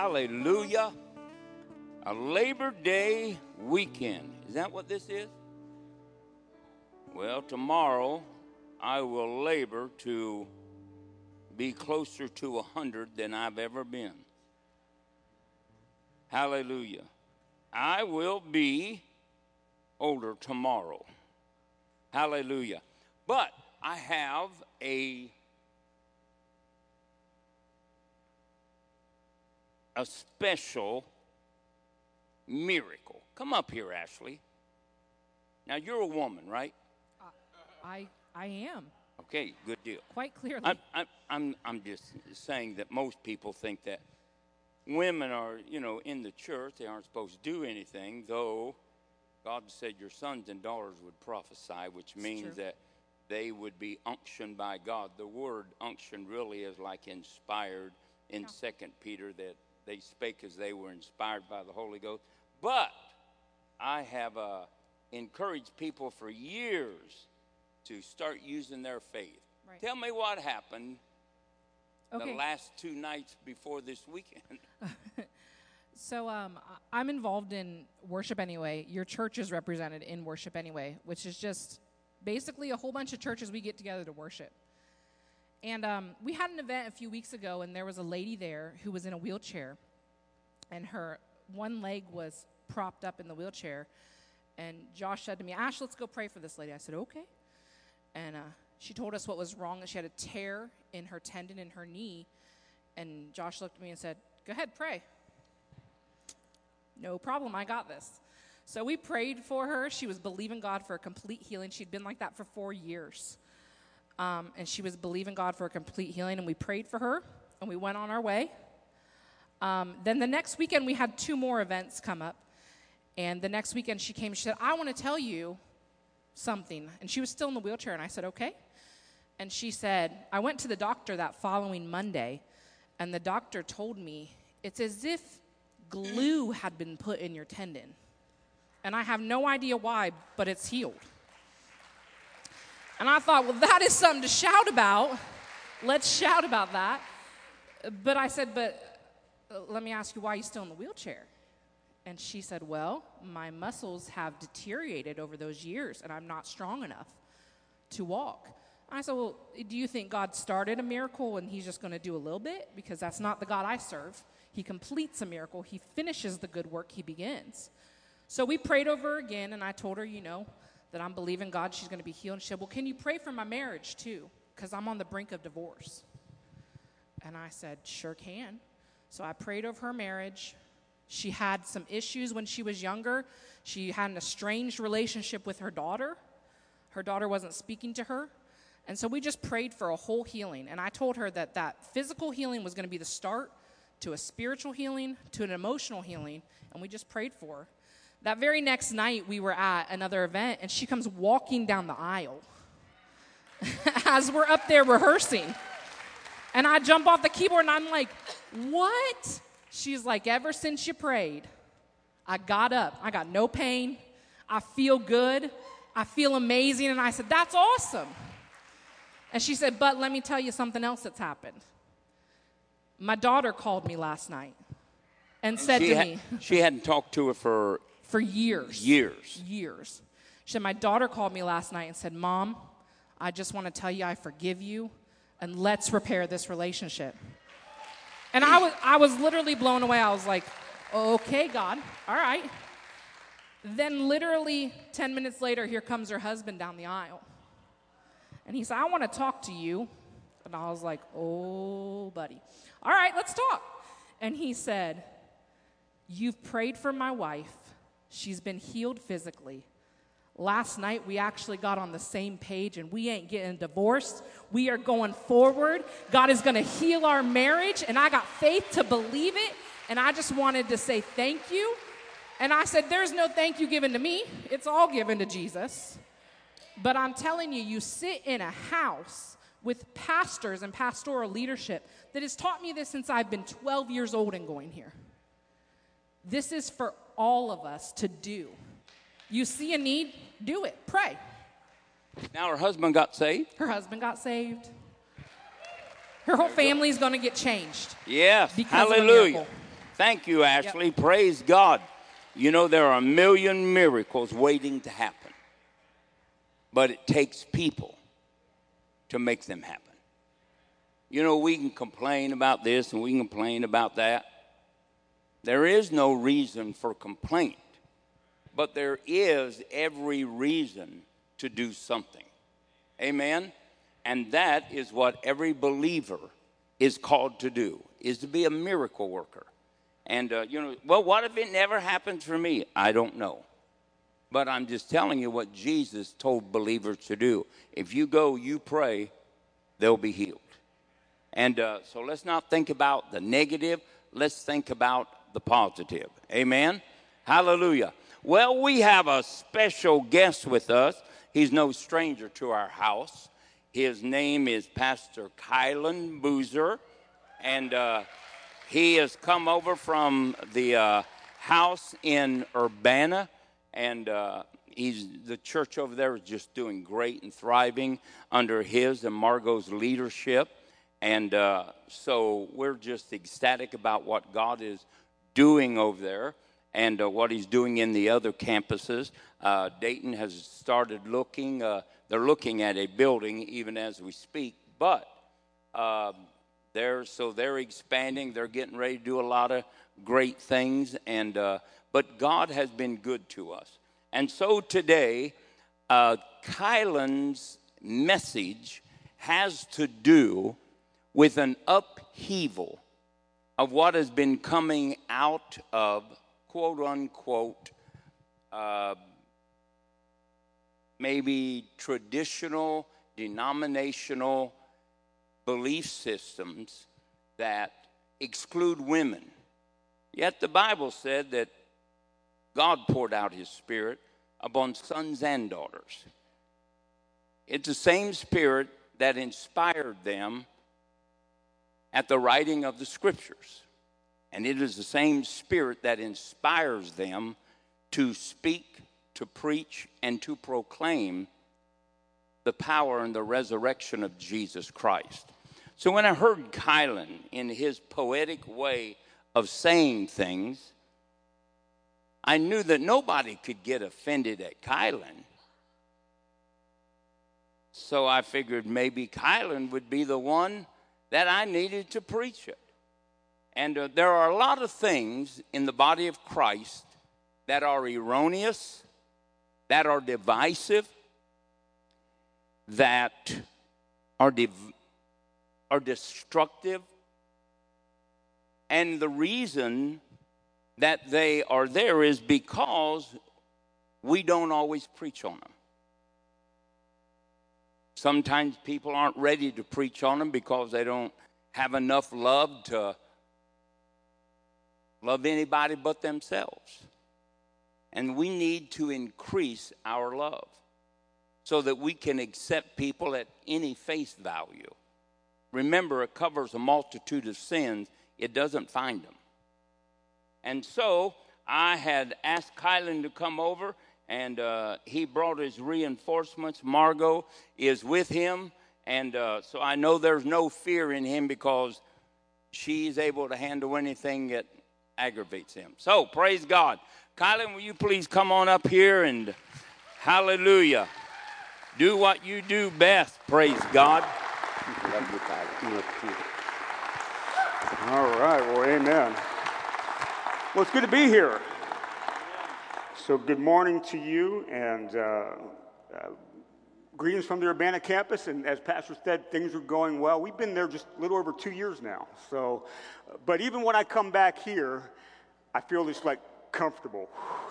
Hallelujah. A Labor Day weekend. Is that what this is? Well, tomorrow I will labor to be closer to 100 than I've ever been. Hallelujah. I will be older tomorrow. Hallelujah. But I have a special miracle. Come up here, Ashley. Now, you're a woman, right? I am. Okay, good deal. Quite clearly. I'm just saying that most people think that women are, you know, in the church. They aren't supposed to do anything, though God said your sons and daughters would prophesy, which means that they would be unctioned by God. The word unction really is like inspired in 2 Peter, that they spake as they were inspired by the Holy Ghost. But I have encouraged people for years to start using their faith. Right. Tell me what happened the last two nights before this weekend. So I'm involved in worship anyway. Your church is represented in worship anyway, which is just basically a whole bunch of churches we get together to worship. And we had an event a few weeks ago, and there was a lady there who was in a wheelchair, and her one leg was propped up in the wheelchair. And Josh said to me, Ash, let's go pray for this lady. I said, okay. And she told us what was wrong, that she had a tear in her tendon in her knee. And Josh looked at me and said, go ahead, pray. No problem, I got this. So we prayed for her. She was believing God for a complete healing. She'd been like that for 4 years. And she was believing God for a complete healing, and we prayed for her, and we went on our way. Then the next weekend, we had two more events come up. And the next weekend, she came, she said, I want to tell you something. And she was still in the wheelchair, and I said, okay. And she said, I went to the doctor that following Monday, and the doctor told me, it's as if glue had been put in your tendon. And I have no idea why, but it's healed. And I thought, well, that is something to shout about. Let's shout about that. But I said, but let me ask you, why are you still in the wheelchair? And she said, well, my muscles have deteriorated over those years, and I'm not strong enough to walk. And I said, well, do you think God started a miracle and he's just going to do a little bit? Because that's not the God I serve. He completes a miracle. He finishes the good work he begins. So we prayed over her again, and I told her, you know, that I'm believing God, she's going to be healed. And she said, well, can you pray for my marriage too? Because I'm on the brink of divorce. And I said, sure can. So I prayed over her marriage. She had some issues when she was younger. She had an estranged relationship with her daughter. Her daughter wasn't speaking to her. And so we just prayed for a whole healing. And I told her that that physical healing was going to be the start to a spiritual healing, to an emotional healing. And we just prayed for her. That very next night, we were at another event, and she comes walking down the aisle as we're up there rehearsing. And I jump off the keyboard, and I'm like, what? She's like, ever since you prayed, I got up. I got no pain. I feel good. I feel amazing. And I said, that's awesome. And she said, but let me tell you something else that's happened. My daughter called me last night and said to me. She hadn't talked to her for years. Years. She said, my daughter called me last night and said, Mom, I just want to tell you I forgive you, and let's repair this relationship. And I was literally blown away. I was like, okay, God, all right. Then literally 10 minutes later, here comes her husband down the aisle. And he said, I want to talk to you. And I was like, oh, buddy. All right, let's talk. And he said, you've prayed for my wife. She's been healed physically. Last night, we actually got on the same page, and we ain't getting divorced. We are going forward. God is going to heal our marriage, and I got faith to believe it, and I just wanted to say thank you. And I said, there's no thank you given to me. It's all given to Jesus. But I'm telling you, you sit in a house with pastors and pastoral leadership that has taught me this since I've been 12 years old and going here. This is for all of us to do. You see a need, do it. Pray. Now her husband got saved? Her husband got saved. Her whole family is going to get changed. Yes. Hallelujah. Thank you, Ashley. Yep. Praise God. You know, there are a million miracles waiting to happen, but it takes people to make them happen. You know, we can complain about this and we can complain about that. There is no reason for complaint, but there is every reason to do something. Amen? And that is what every believer is called to do, is to be a miracle worker. And, you know, well, what if it never happens for me? I don't know. But I'm just telling you what Jesus told believers to do. If you go, you pray, they'll be healed. And so let's not think about the negative. Let's think about the positive. Amen? Hallelujah. Well, we have a special guest with us. He's no stranger to our house. His name is Pastor Kylan Boozer. And he has come over from the house in Urbana. And the church over there is just doing great and thriving under his and Margo's leadership. And so we're just ecstatic about what God is doing over there and what he's doing in the other campuses. Dayton has started looking. They're looking at a building even as we speak. But they're expanding. They're getting ready to do a lot of great things. And but God has been good to us. And so today, Kylan's message has to do with an upheaval of what has been coming out of, quote, unquote, maybe traditional, denominational belief systems that exclude women. Yet the Bible said that God poured out his Spirit upon sons and daughters. It's the same Spirit that inspired them at the writing of the Scriptures. And it is the same Spirit that inspires them to speak, to preach, and to proclaim the power and the resurrection of Jesus Christ. So when I heard Kylan in his poetic way of saying things, I knew that nobody could get offended at Kylan. So I figured maybe Kylan would be the one that I needed to preach it. And there are a lot of things in the body of Christ that are erroneous, that are divisive, that are destructive. And the reason that they are there is because we don't always preach on them. Sometimes people aren't ready to preach on them because they don't have enough love to love anybody but themselves. And we need to increase our love so that we can accept people at any face value. Remember, it covers a multitude of sins. It doesn't find them. And so I had asked Kylan to come over, and he brought his reinforcements. Margo is with him. And so I know there's no fear in him because she's able to handle anything that aggravates him. So praise God. Kylan, will you please come on up here and hallelujah. Do what you do best. Praise God. Love you, Kylan. All right. Well, amen. Well, it's good to be here. So good morning to you, and greetings from the Urbana campus. And as Pastor said, things are going well. We've been there just a little over 2 years now. So, but even when I come back here, I feel just like comfortable.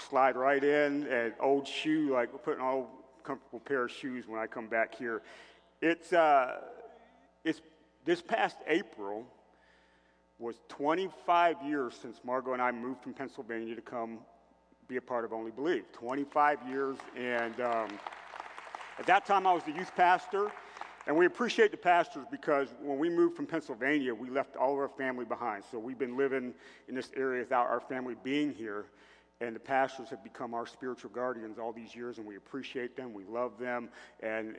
Slide right in, and old shoe, like we're putting on an old comfortable pair of shoes when I come back here. It's this past April was 25 years since Margo and I moved from Pennsylvania to come be a part of Only Believe. 25 years, and at that time I was the youth pastor, and we appreciate the pastors because when we moved from Pennsylvania, we left all of our family behind. So we've been living in this area without our family being here, and the pastors have become our spiritual guardians all these years, and we appreciate them, we love them, and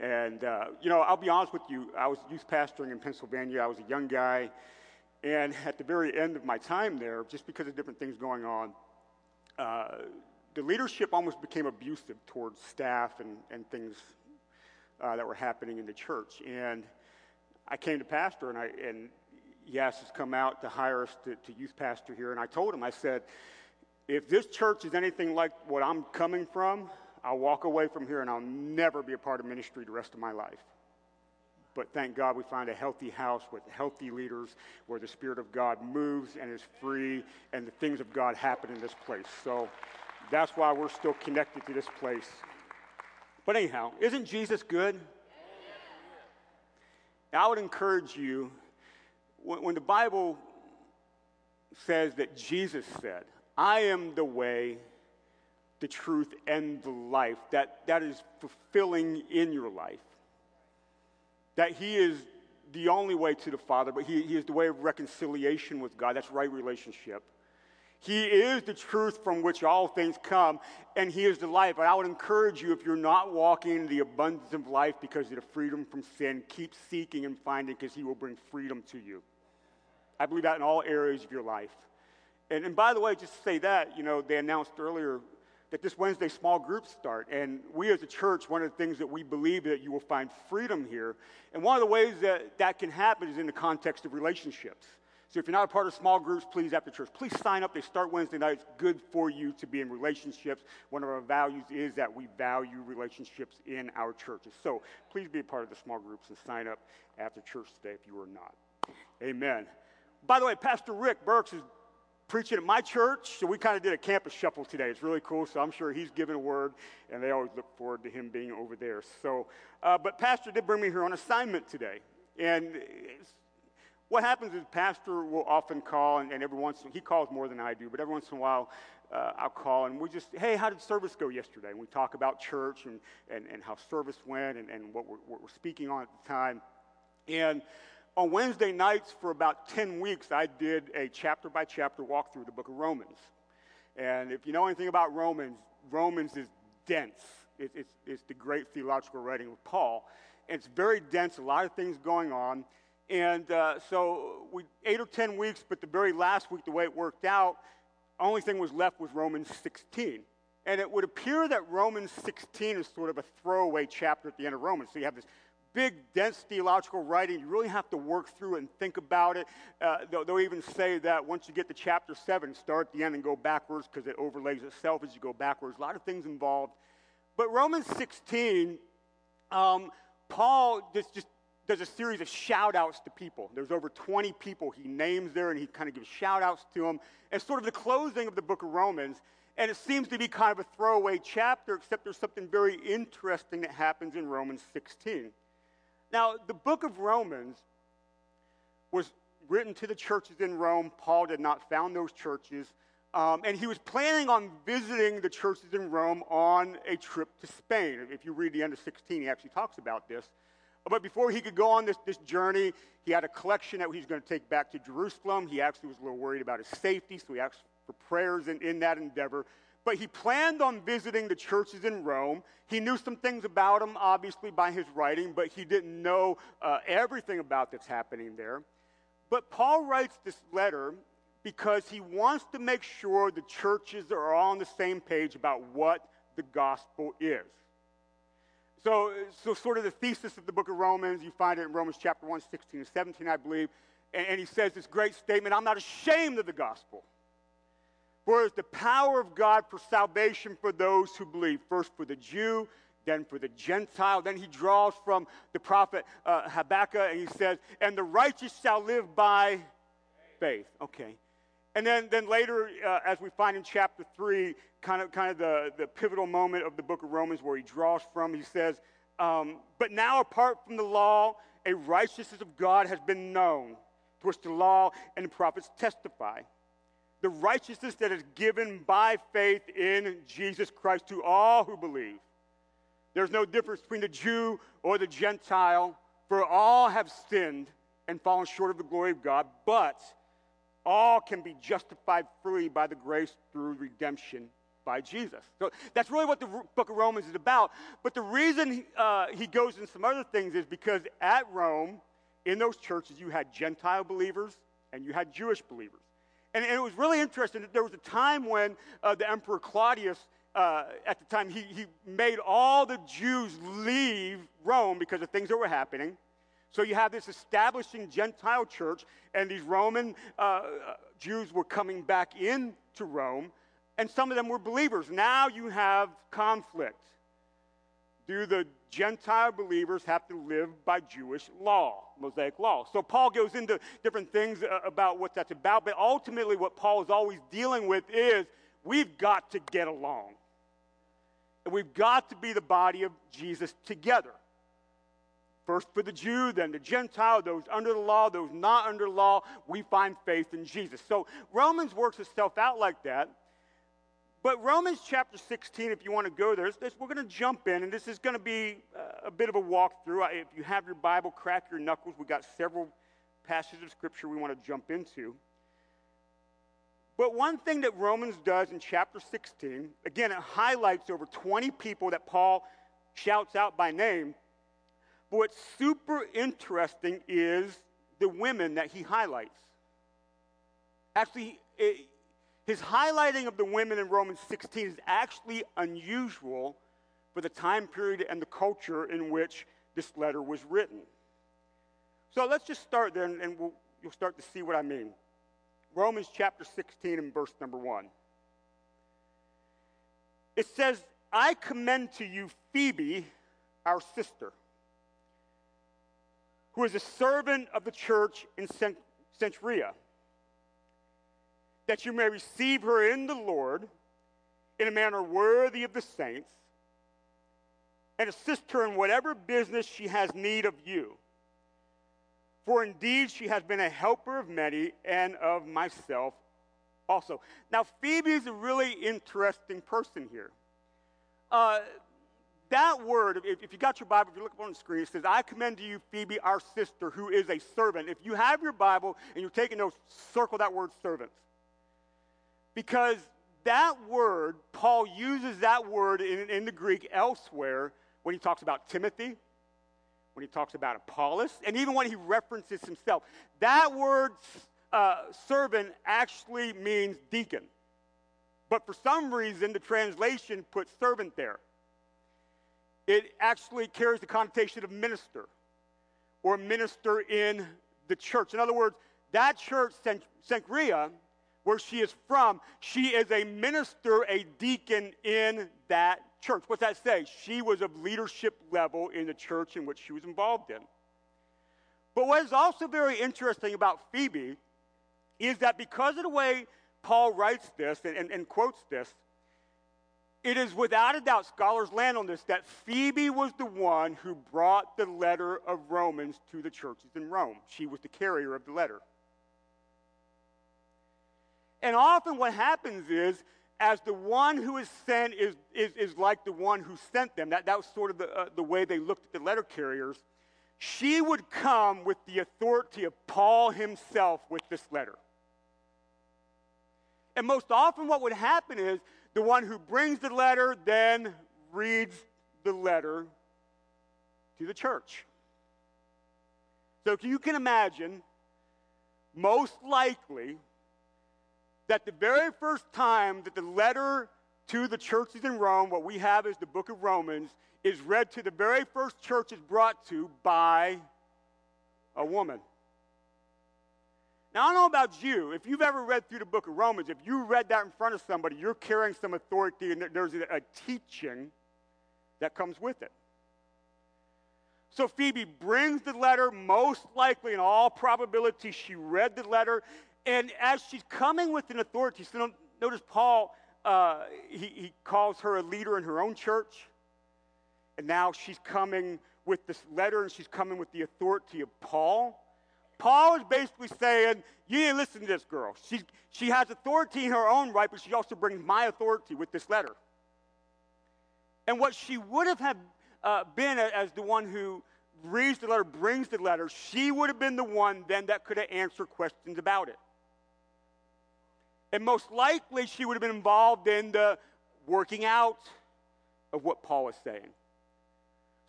you know, I'll be honest with you, I was youth pastoring in Pennsylvania, I was a young guy, And at the very end of my time there, just because of different things going on, the leadership almost became abusive towards staff and things that were happening in the church. And I came to pastor, and he asked us to come out to hire us to youth pastor here. And I told him, I said, if this church is anything like what I'm coming from, I'll walk away from here and I'll never be a part of ministry the rest of my life. But thank God we find a healthy house with healthy leaders where the Spirit of God moves and is free and the things of God happen in this place. So that's why we're still connected to this place. But anyhow, isn't Jesus good? Now, I would encourage you, when the Bible says that Jesus said, I am the way, the truth, and the life, that is fulfilling in your life. That he is the only way to the Father, but he is the way of reconciliation with God. That's right relationship. He is the truth from which all things come, and he is the life. And I would encourage you, if you're not walking the abundance of life because of the freedom from sin, keep seeking and finding, because he will bring freedom to you. I believe that in all areas of your life. And by the way, just to say that, you know, they announced earlier that this Wednesday small groups start. And we as a church, one of the things that we believe that you will find freedom here. And one of the ways that can happen is in the context of relationships. So if you're not a part of small groups, please, after church, please sign up. They start Wednesday night. It's good for you to be in relationships. One of our values is that we value relationships in our churches. So please be a part of the small groups and sign up after church today if you are not. Amen. By the way, Pastor Rick Burks is preaching at my church, so we kind of did a campus shuffle today. It's really cool, so I'm sure he's giving a word, and they always look forward to him being over there. So, but Pastor did bring me here on assignment today, and what happens is Pastor will often call, and every once in a while, he calls more than I do, but every once in a while, I'll call, and we just, hey, how did service go yesterday? And we talk about church and how service went and what we're speaking on at the time, and on Wednesday nights for about 10 weeks, I did a chapter-by-chapter walk through the book of Romans. And if you know anything about Romans, Romans is dense. It's the great theological writing of Paul. It's very dense, a lot of things going on. And so we 8 or 10 weeks, but the very last week, the way it worked out, only thing was left was Romans 16. And it would appear that Romans 16 is sort of a throwaway chapter at the end of Romans. So you have this big, dense theological writing. You really have to work through it and think about it. They'll even say that once you get to chapter 7, start at the end and go backwards because it overlays itself as you go backwards. A lot of things involved. But Romans 16, Paul just does a series of shout-outs to people. There's over 20 people he names there, and he kind of gives shout-outs to them. It's sort of the closing of the book of Romans, and it seems to be kind of a throwaway chapter, except there's something very interesting that happens in Romans 16. Now, the book of Romans was written to the churches in Rome. Paul did not found those churches. And he was planning on visiting the churches in Rome on a trip to Spain. If you read the end of 16, he actually talks about this. But before he could go on this journey, he had a collection that he's going to take back to Jerusalem. He actually was a little worried about his safety, so he asked for prayers in that endeavor. But he planned on visiting the churches in Rome. He knew some things about them, obviously, by his writing, but he didn't know everything about that's happening there. But Paul writes this letter because he wants to make sure the churches are all on the same page about what the gospel is. So sort of the thesis of the book of Romans, you find it in Romans chapter 1, 16 and 17, I believe, and he says this great statement, I'm not ashamed of the gospel. For it is the power of God for salvation for those who believe, first for the Jew, then for the Gentile. Then he draws from the prophet Habakkuk, and he says, and the righteous shall live by faith. Okay. And then later, as we find in chapter 3, kind of the pivotal moment of the book of Romans where he draws from, he says, but now apart from the law, a righteousness of God has been known, to which the law and the prophets testify. The righteousness that is given by faith in Jesus Christ to all who believe. There's no difference between the Jew or the Gentile, for all have sinned and fallen short of the glory of God, but all can be justified freely by the grace through redemption by Jesus. So that's really what the book of Romans is about. But the reason he goes into some other things is because at Rome, in those churches, you had Gentile believers and you had Jewish believers. And it was really interesting that there was a time when the Emperor Claudius, at the time, he made all the Jews leave Rome because of things that were happening. So you have this establishing Gentile church, and these Roman Jews were coming back into Rome, and some of them were believers. Now you have conflict. Do the Gentile believers have to live by Jewish law, Mosaic law? So Paul goes into different things about what that's about, but ultimately what Paul is always dealing with is we've got to get along. And we've got to be the body of Jesus together. First for the Jew, then the Gentile, those under the law, those not under the law, we find faith in Jesus. So Romans works itself out like that. But Romans chapter 16, if you want to go there, we're going to jump in, and this is going to be a bit of a walkthrough. If you have your Bible, crack your knuckles. We've got several passages of Scripture we want to jump into. But one thing that Romans does in chapter 16, again, it highlights over 20 people that Paul shouts out by name. But what's super interesting is the women that he highlights. Actually, his highlighting of the women in Romans 16 is actually unusual for the time period and the culture in which this letter was written. So let's just start there, and you'll start to see what I mean. Romans chapter 16 and verse number 1. It says, I commend to you Phoebe, our sister, who is a servant of the church in Cenchreae, that you may receive her in the Lord in a manner worthy of the saints, and assist her in whatever business she has need of you. For indeed she has been a helper of many, and of myself also. Now, Phoebe is a really interesting person here. That word, if you got your Bible, if you look up on the screen, it says, I commend to you Phoebe, our sister, who is a servant. If you have your Bible and you're taking notes, circle that word servant. Because that word, Paul uses that word in the Greek elsewhere when he talks about Timothy, when he talks about Apollos, and even when he references himself. That word servant actually means deacon. But for some reason, the translation puts servant there. It actually carries the connotation of minister, or minister in the church. In other words, that church, Cenchreae, where she is from, she is a minister, a deacon in that church. What's that say? She was of leadership level in the church in which she was involved in. But what is also very interesting about Phoebe is that because of the way Paul writes this and quotes this, it is without a doubt, scholars land on this, that Phoebe was the one who brought the letter of Romans to the churches in Rome. She was the carrier of the letter. And often what happens is, as the one who is sent is like the one who sent them. That was sort of the way they looked at the letter carriers. She would come with the authority of Paul himself with this letter. And most often what would happen is, the one who brings the letter then reads the letter to the church. So you can imagine, most likely, that the very first time that the letter to the churches in Rome, what we have is the book of Romans, is read to the very first church is brought to by a woman. Now, I don't know about you. If you've ever read through the book of Romans, if you read that in front of somebody, you're carrying some authority, and there's a teaching that comes with it. So Phoebe brings the letter, most likely, in all probability, she read the letter. And as she's coming with an authority, so notice Paul, he calls her a leader in her own church. And now she's coming with this letter, and she's coming with the authority of Paul. Paul is basically saying, you didn't listen to this girl. She has authority in her own right, but she also brings my authority with this letter. And what she would have been as the one who reads the letter, brings the letter, she would have been the one then that could have answered questions about it. And most likely, she would have been involved in the working out of what Paul is saying.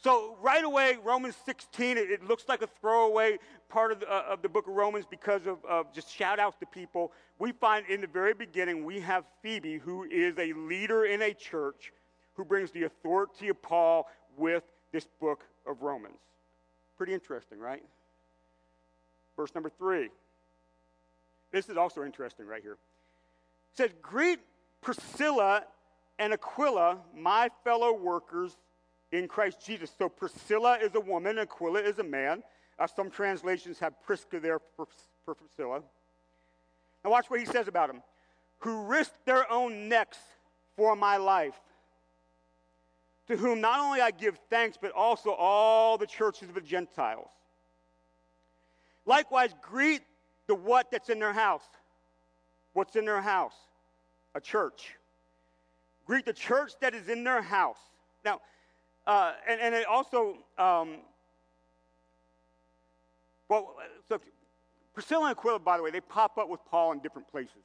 So right away, Romans 16, it looks like a throwaway part of the book of Romans because of just shout-outs to people. We find in the very beginning we have Phoebe, who is a leader in a church, who brings the authority of Paul with this book of Romans. Pretty interesting, right? Verse number 3. This is also interesting right here. It says, "Greet Priscilla and Aquila, my fellow workers in Christ Jesus." So Priscilla is a woman, Aquila is a man. Some translations have Prisca there for Priscilla. Now watch what he says about them. "Who risked their own necks for my life, to whom not only I give thanks, but also all the churches of the Gentiles. Likewise, greet the" what that's in their house. What's in their house? A church. "Greet the church that is in their house." Now, and it also, so Priscilla and Aquila, by the way, they pop up with Paul in different places.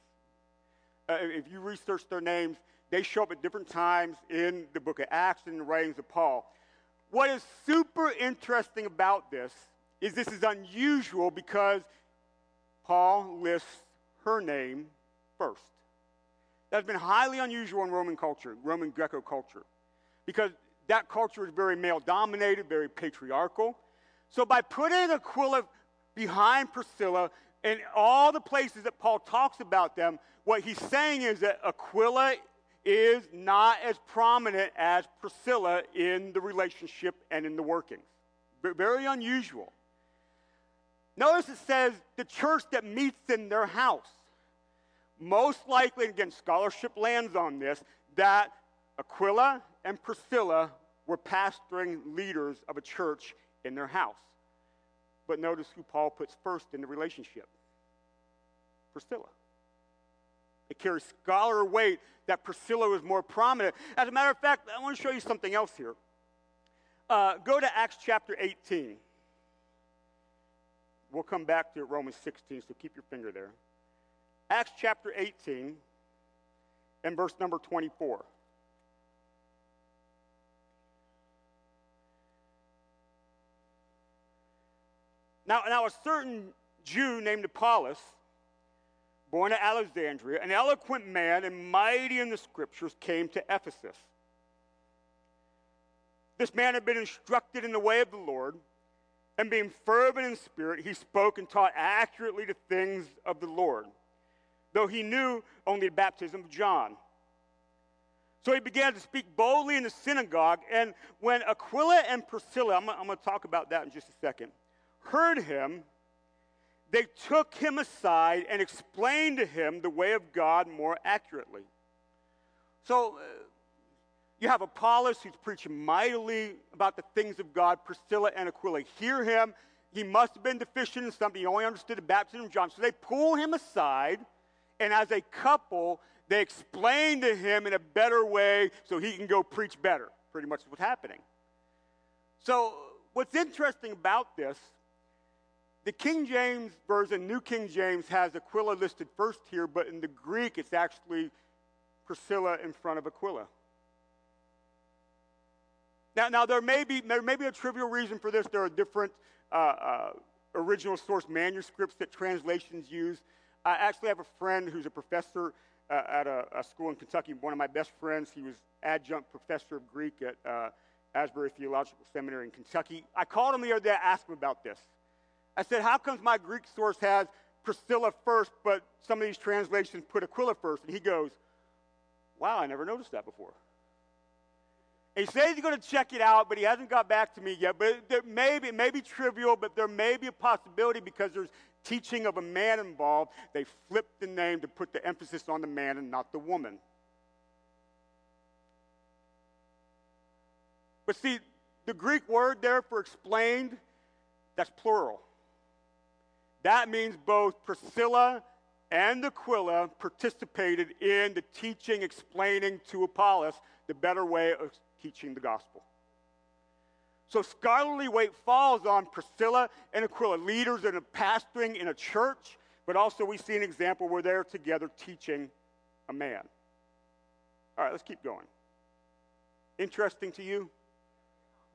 If you research their names, they show up at different times in the book of Acts and the writings of Paul. What is super interesting about this is unusual because Paul lists her name first. That's been highly unusual in Roman culture, Roman Greco culture, because that culture is very male-dominated, very patriarchal. So by putting Aquila behind Priscilla in all the places that Paul talks about them, what he's saying is that Aquila is not as prominent as Priscilla in the relationship and in the workings. Very unusual. Notice it says the church that meets in their house. Most likely, again, scholarship lands on this, that Aquila and Priscilla were pastoring leaders of a church in their house. But notice who Paul puts first in the relationship. Priscilla. It carries scholar weight that Priscilla was more prominent. As a matter of fact, I want to show you something else here. Go to Acts chapter 18. We'll come back to Romans 16, so keep your finger there. Acts chapter 18 and verse number 24. Now a certain Jew named Apollos, born at Alexandria, an eloquent man and mighty in the scriptures, came to Ephesus. This man had been instructed in the way of the Lord, and being fervent in spirit, he spoke and taught accurately the things of the Lord, though he knew only the baptism of John. So he began to speak boldly in the synagogue, and when Aquila and Priscilla, I'm going to talk about that in just a second, heard him, they took him aside and explained to him the way of God more accurately. So you have Apollos, who's preaching mightily about the things of God. Priscilla and Aquila hear him. He must have been deficient in something. He only understood the baptism of John. So they pull him aside, and as a couple, they explain to him in a better way so he can go preach better. Pretty much what's happening. So what's interesting about this, the King James Version, New King James, has Aquila listed first here, but in the Greek, it's actually Priscilla in front of Aquila. Now there may be a trivial reason for this. There are different original source manuscripts that translations use. I actually have a friend who's a professor at a school in Kentucky, one of my best friends. He was adjunct professor of Greek at Asbury Theological Seminary in Kentucky. I called him the other day, I asked him about this. I said, how comes my Greek source has Priscilla first, but some of these translations put Aquila first? And he goes, wow, I never noticed that before. And he says he's going to check it out, but he hasn't got back to me yet. But it may be trivial, but there may be a possibility because there's teaching of a man involved. They flipped the name to put the emphasis on the man and not the woman. But see, the Greek word there for explained, that's plural. That means both Priscilla and Aquila participated in the teaching, explaining to Apollos the better way of teaching the gospel. So scholarly weight falls on Priscilla and Aquila, leaders and pastoring in a church, but also we see an example where they're together teaching a man. All right, let's keep going. Interesting to you?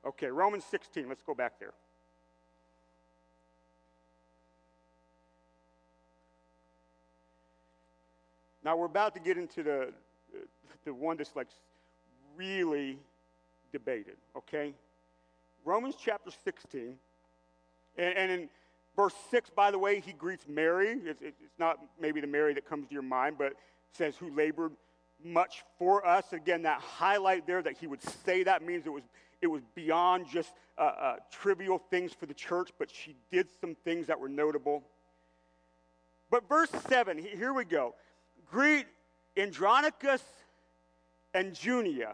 Okay, Romans 16. Let's go back there. Now, we're about to get into the one that's like really debated, okay? Romans chapter 16, and in verse 6, by the way, he greets Mary. It's not maybe the Mary that comes to your mind, but it says, who labored much for us. Again, that highlight there that he would say that means it was beyond just trivial things for the church, but she did some things that were notable. But verse 7, here we go. Greet Andronicus and Junia,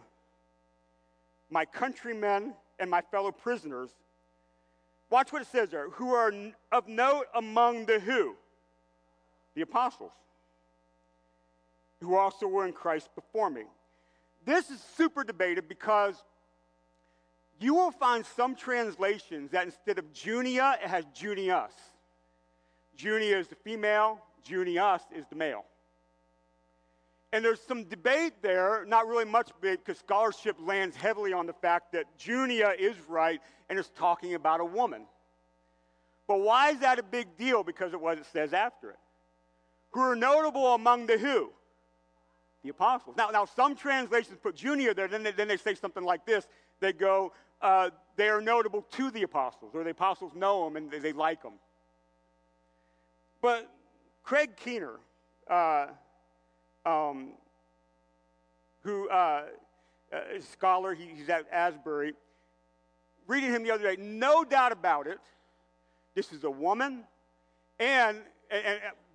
my countrymen and my fellow prisoners. Watch what it says there. Who are of note among the who? The apostles, who also were in Christ before me. This is super debated because you will find some translations that instead of Junia, it has Junius. Junia is the female. Junius is the male. And there's some debate there, not really much debate, because scholarship lands heavily on the fact that Junia is right and is talking about a woman. But why is that a big deal? Because of what it says after it. Who are notable among the who? The apostles. Now some translations put Junia there, then they say something like this. They go, they are notable to the apostles, or the apostles know them and they like them. But Craig Keener, who is a scholar, he's at Asbury, reading him the other day, no doubt about it, this is a woman, and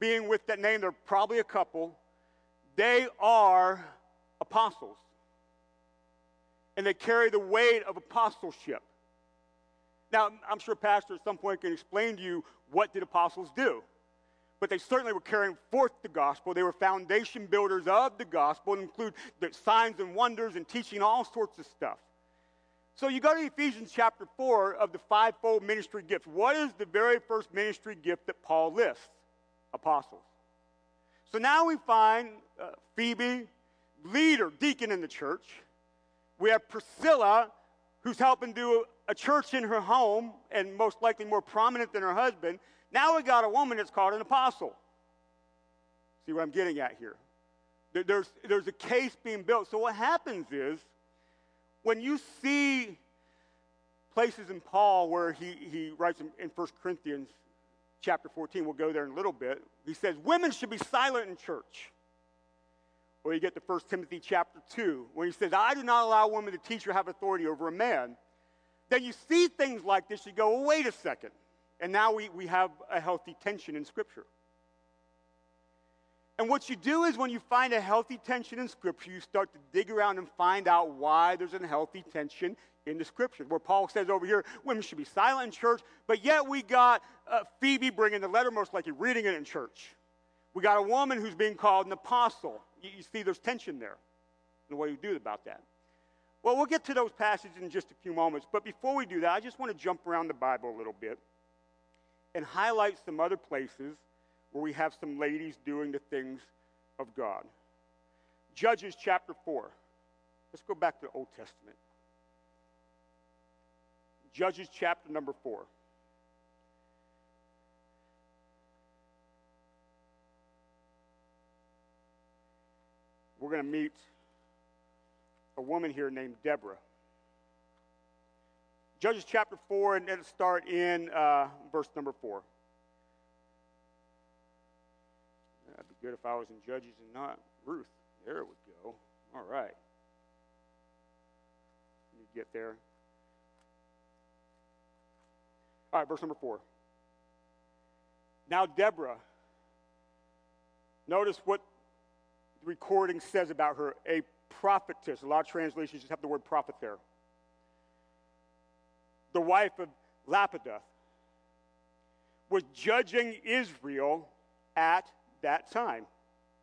being with that name, they're probably a couple, they are apostles, and they carry the weight of apostleship. Now, I'm sure Pastor at some point can explain to you what did apostles do. But they certainly were carrying forth the gospel. They were foundation builders of the gospel, and include the signs and wonders and teaching all sorts of stuff. So you go to Ephesians chapter 4 of the fivefold ministry gifts. What is the very first ministry gift that Paul lists? Apostles. So now we find Phoebe, leader, deacon in the church. We have Priscilla, who's helping do a church in her home, and most likely more prominent than her husband. Now we got a woman that's called an apostle. See what I'm getting at here? There's a case being built. So what happens is, when you see places in Paul where he writes in 1 Corinthians chapter 14, we'll go there in a little bit, he says, women should be silent in church. Or you get to 1 Timothy chapter 2, where he says, I do not allow women to teach or have authority over a man. Then you see things like this, you go, well, wait a second. And now we have a healthy tension in Scripture. And what you do is when you find a healthy tension in Scripture, you start to dig around and find out why there's a healthy tension in the Scripture. Where Paul says over here, women should be silent in church, but yet we got Phoebe bringing the letter, most likely reading it in church. We got a woman who's being called an apostle. You see there's tension there. And what do you do about that? Well, we'll get to those passages in just a few moments. But before we do that, I just want to jump around the Bible a little bit and highlight some other places where we have some ladies doing the things of God. Judges chapter 4. Let's go back to the Old Testament. Judges chapter number 4. We're going to meet a woman here named Deborah. Judges chapter 4, and let's start in verse number 4. That'd be good if I was in Judges and not Ruth. There we go. All right. Let me get there. All right, verse number 4. Now Deborah, notice what the recording says about her, a prophetess. A lot of translations just have the word prophet there. The wife of Lapidoth, was judging Israel at that time.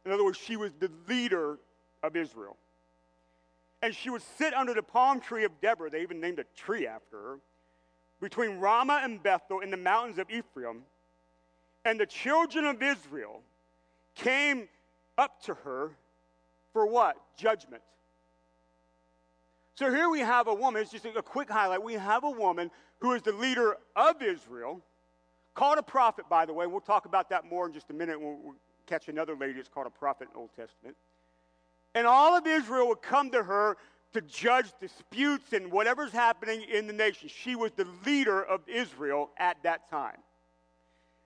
In other words, she was the leader of Israel. And she would sit under the palm tree of Deborah, they even named a tree after her, between Ramah and Bethel in the mountains of Ephraim. And the children of Israel came up to her for what? Judgment. So here we have a woman, it's just a quick highlight. We have a woman who is the leader of Israel, called a prophet, by the way. We'll talk about that more in just a minute when we catch another lady that's called a prophet in the Old Testament. And all of Israel would come to her to judge disputes and whatever's happening in the nation. She was the leader of Israel at that time.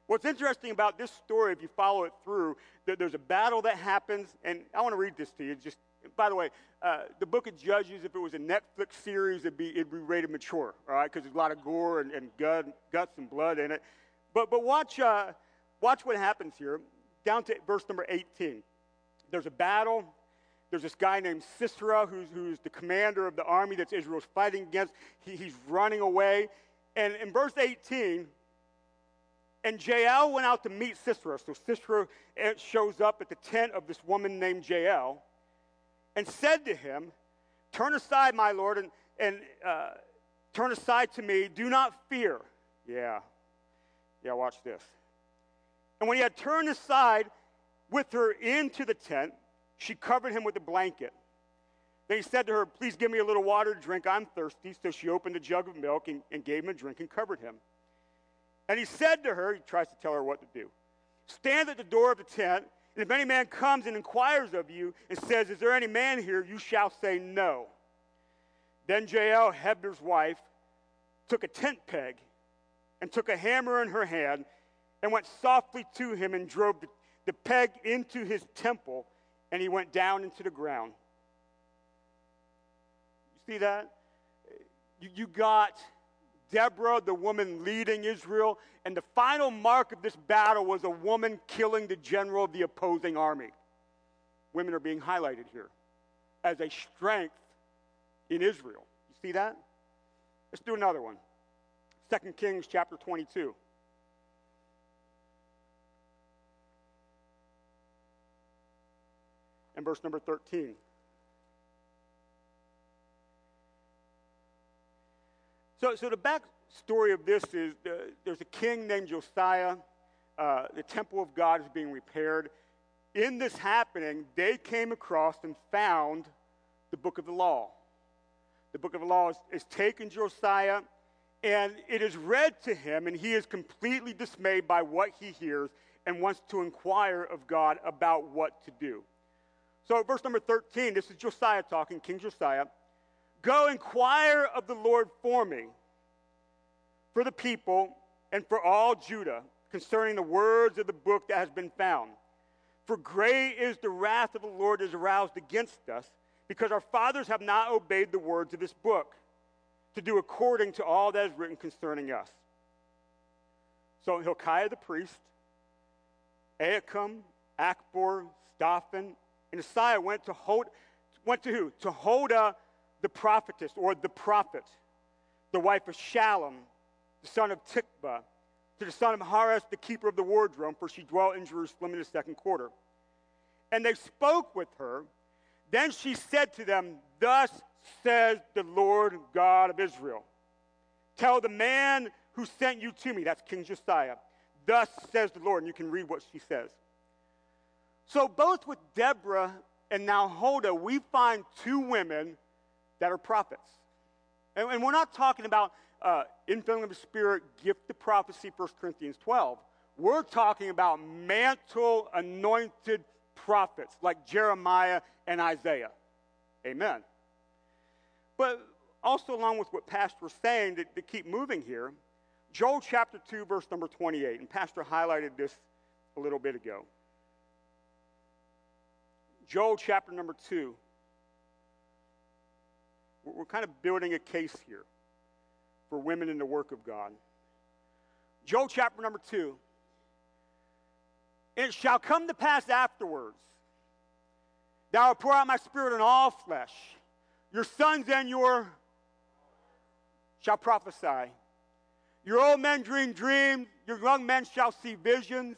What's interesting about this story, if you follow it through, that there's a battle that happens, and I want to read this to you. Just, by the way, the book of Judges, if it was a Netflix series, it'd be rated mature, all right, because there's a lot of gore and guts and blood in it. But watch what happens here, down to verse number 18. There's a battle. There's this guy named Sisera, who's the commander of the army that Israel's fighting against. He's running away. And in verse 18, and Jael went out to meet Sisera. So Sisera shows up at the tent of this woman named Jael and said to him, turn aside, my lord, and turn aside to me. Do not fear. Yeah, watch this. And when he had turned aside with her into the tent, she covered him with a blanket. Then he said to her, please give me a little water to drink. I'm thirsty. So she opened a jug of milk and gave him a drink and covered him. And he said to her, he tries to tell her what to do, stand at the door of the tent, and if any man comes and inquires of you and says, is there any man here? You shall say no. Then Jael, Heber's wife, took a tent peg and took a hammer in her hand and went softly to him and drove the peg into his temple, and he went down into the ground. You see that? You got Deborah, the woman leading Israel, and the final mark of this battle was a woman killing the general of the opposing army. Women are being highlighted here as a strength in Israel. You see that? Let's do another one. 2 Kings chapter 22. And verse number 13. So the back story of this is there's a king named Josiah. The temple of God is being repaired. In this happening, they came across and found the book of the law. The book of the law is taken to Josiah, and it is read to him, and he is completely dismayed by what he hears and wants to inquire of God about what to do. So verse number 13, this is Josiah talking, King Josiah. Go inquire of the Lord for me, for the people, and for all Judah, concerning the words of the book that has been found. For great is the wrath of the Lord that is aroused against us, because our fathers have not obeyed the words of this book, to do according to all that is written concerning us. So Hilkiah the priest, Ahikam, Akbor, Staphan, and Isaiah went to who? To Huldah the prophetess, or the prophet, the wife of Shallum, the son of Tikva, to the son of Hares, the keeper of the wardrobe, for she dwelt in Jerusalem in the second quarter. And they spoke with her. Then she said to them, thus says the Lord God of Israel, tell the man who sent you to me, that's King Josiah, thus says the Lord. And you can read what she says. So both with Deborah and now Huldah, we find two women that are prophets. And we're not talking about infilling of the Spirit, gift of prophecy, 1 Corinthians 12. We're talking about mantle anointed prophets like Jeremiah and Isaiah. Amen. But also along with what Pastor was saying, to keep moving here, Joel chapter 2, verse number 28. And Pastor highlighted this a little bit ago. Joel chapter number 2. We're kind of building a case here for women in the work of God. Joel chapter number 2. And it shall come to pass afterwards that I will pour out my spirit on all flesh. Your sons and your shall prophesy. Your old men dream dreams. Your young men shall see visions.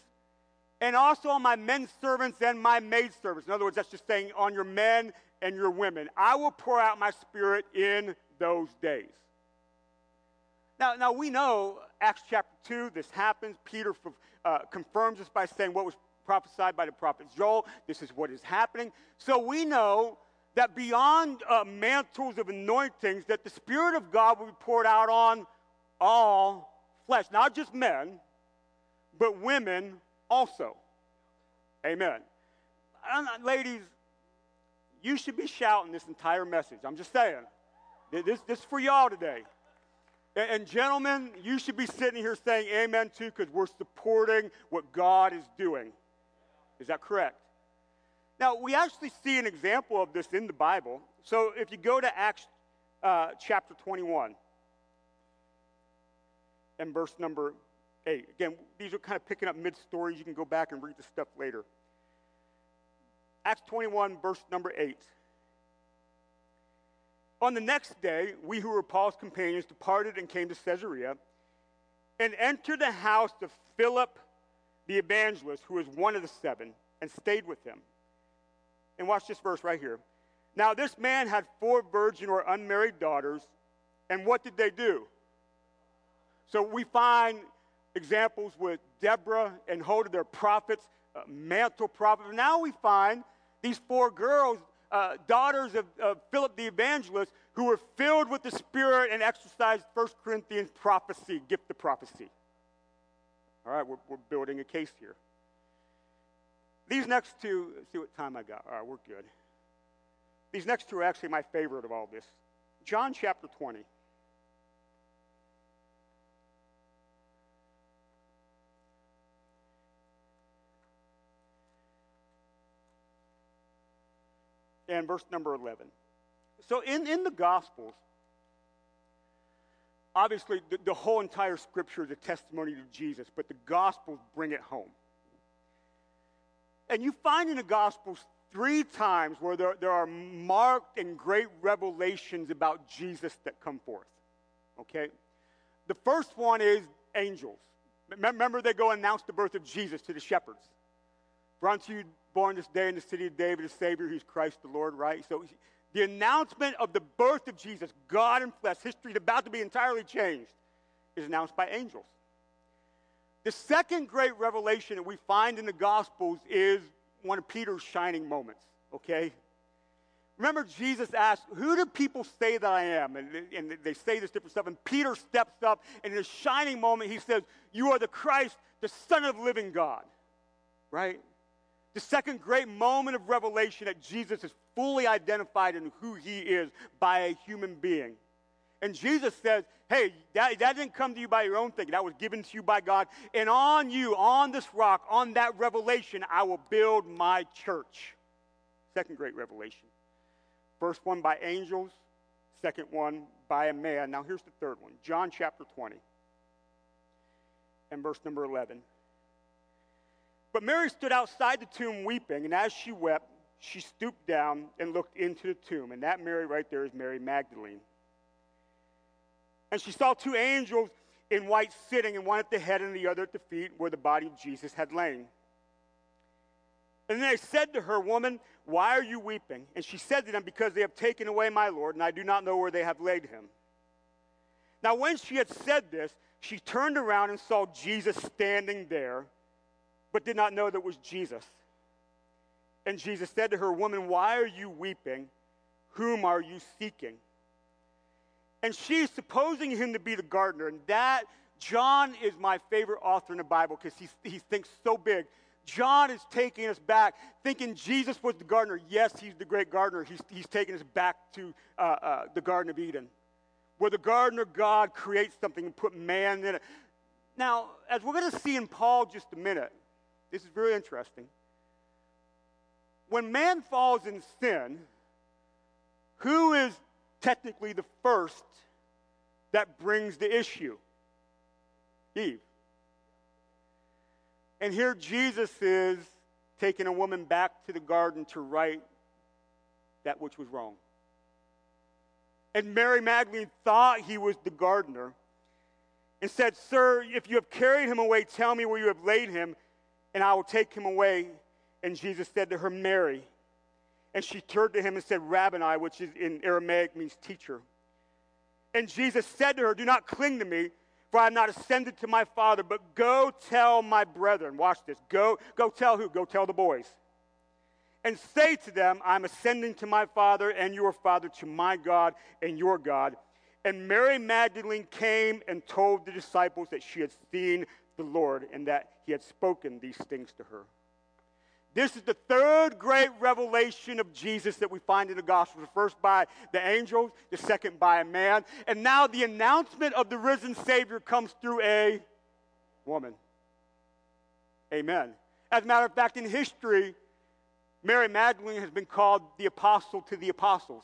And also on my men servants and my maid servants. In other words, that's just saying on your men and your women. I will pour out my spirit in those days. Now we know Acts chapter 2, this happens. Peter confirms this by saying what was prophesied by the prophet Joel. This is what is happening. So we know that beyond mantles of anointings, that the Spirit of God will be poured out on all flesh. Not just men, but women also. Amen. Ladies, you should be shouting this entire message. I'm just saying. This is for y'all today. And gentlemen, you should be sitting here saying amen too, because we're supporting what God is doing. Is that correct? Now, we actually see an example of this in the Bible. So if you go to Acts chapter 21 and verse number 8. Again, these are kind of picking up mid-stories. You can go back and read the stuff later. Acts 21, verse number 8. On the next day, we who were Paul's companions departed and came to Caesarea and entered the house of Philip the evangelist, who was one of the seven, and stayed with him. And watch this verse right here. Now this man had 4 virgin or unmarried daughters, and what did they do? So we find examples with Deborah and Huldah, their prophets, mantle prophets. Now we find these 4 girls, daughters of Philip the evangelist, who were filled with the Spirit and exercised 1 Corinthians prophecy, gift of prophecy. All right, we're building a case here. These next two, let's see what time I got. All right, we're good. These next two are actually my favorite of all this. John chapter 20. And verse number 11. So in the Gospels, obviously, the whole entire Scripture is a testimony to Jesus, but the Gospels bring it home. And you find in the Gospels 3 times where there are marked and great revelations about Jesus that come forth. Okay? The first one is angels. Remember, they go announce the birth of Jesus to the shepherds. For unto you born this day in the city of David a Savior, who's Christ the Lord, right? So the announcement of the birth of Jesus, God in flesh, history is about to be entirely changed, is announced by angels. The second great revelation that we find in the Gospels is one of Peter's shining moments, okay? Remember, Jesus asked, who do people say that I am? And they say this different stuff, and Peter steps up, and in a shining moment, he says, you are the Christ, the Son of the living God, right? The second great moment of revelation that Jesus is fully identified in who he is by a human being. And Jesus says, hey, that didn't come to you by your own thing. That was given to you by God. And on you, on this rock, on that revelation, I will build my church. Second great revelation. First one by angels. Second one by a man. Now here's the third one. John chapter 20 and verse number 11. But Mary stood outside the tomb weeping, and as she wept, she stooped down and looked into the tomb. And that Mary right there is Mary Magdalene. And she saw 2 angels in white sitting, and one at the head and the other at the feet, where the body of Jesus had lain. And then they said to her, Woman, why are you weeping? And she said to them, Because they have taken away my Lord, and I do not know where they have laid him. Now when she had said this, she turned around and saw Jesus standing there, but did not know that it was Jesus. And Jesus said to her, Woman, why are you weeping? Whom are you seeking? And she's supposing him to be the gardener. And that, John is my favorite author in the Bible because he thinks so big. John is taking us back, thinking Jesus was the gardener. Yes, he's the great gardener. He's taking us back to the Garden of Eden, where the gardener God creates something and put man in it. Now, as we're going to see in Paul just a minute, this is very interesting. When man falls in sin, who is technically the first that brings the issue? Eve. And here Jesus is taking a woman back to the garden to right that which was wrong. And Mary Magdalene thought he was the gardener and said, Sir, if you have carried him away, tell me where you have laid him, and I will take him away. And Jesus said to her, Mary. And she turned to him and said, Rabboni, which is in Aramaic means teacher. And Jesus said to her, Do not cling to me, for I am not ascended to my Father, but go tell my brethren. Watch this. Go tell who? Go tell the boys. and say to them, I'm ascending to my Father and your Father, to my God and your God. And Mary Magdalene came and told the disciples that she had seen the Lord and that he had spoken these things to her. This is the third great revelation of Jesus that we find in the Gospels. The first by the angels, the second by a man. And now the announcement of the risen Savior comes through a woman. Amen. As a matter of fact, in history, Mary Magdalene has been called the apostle to the apostles,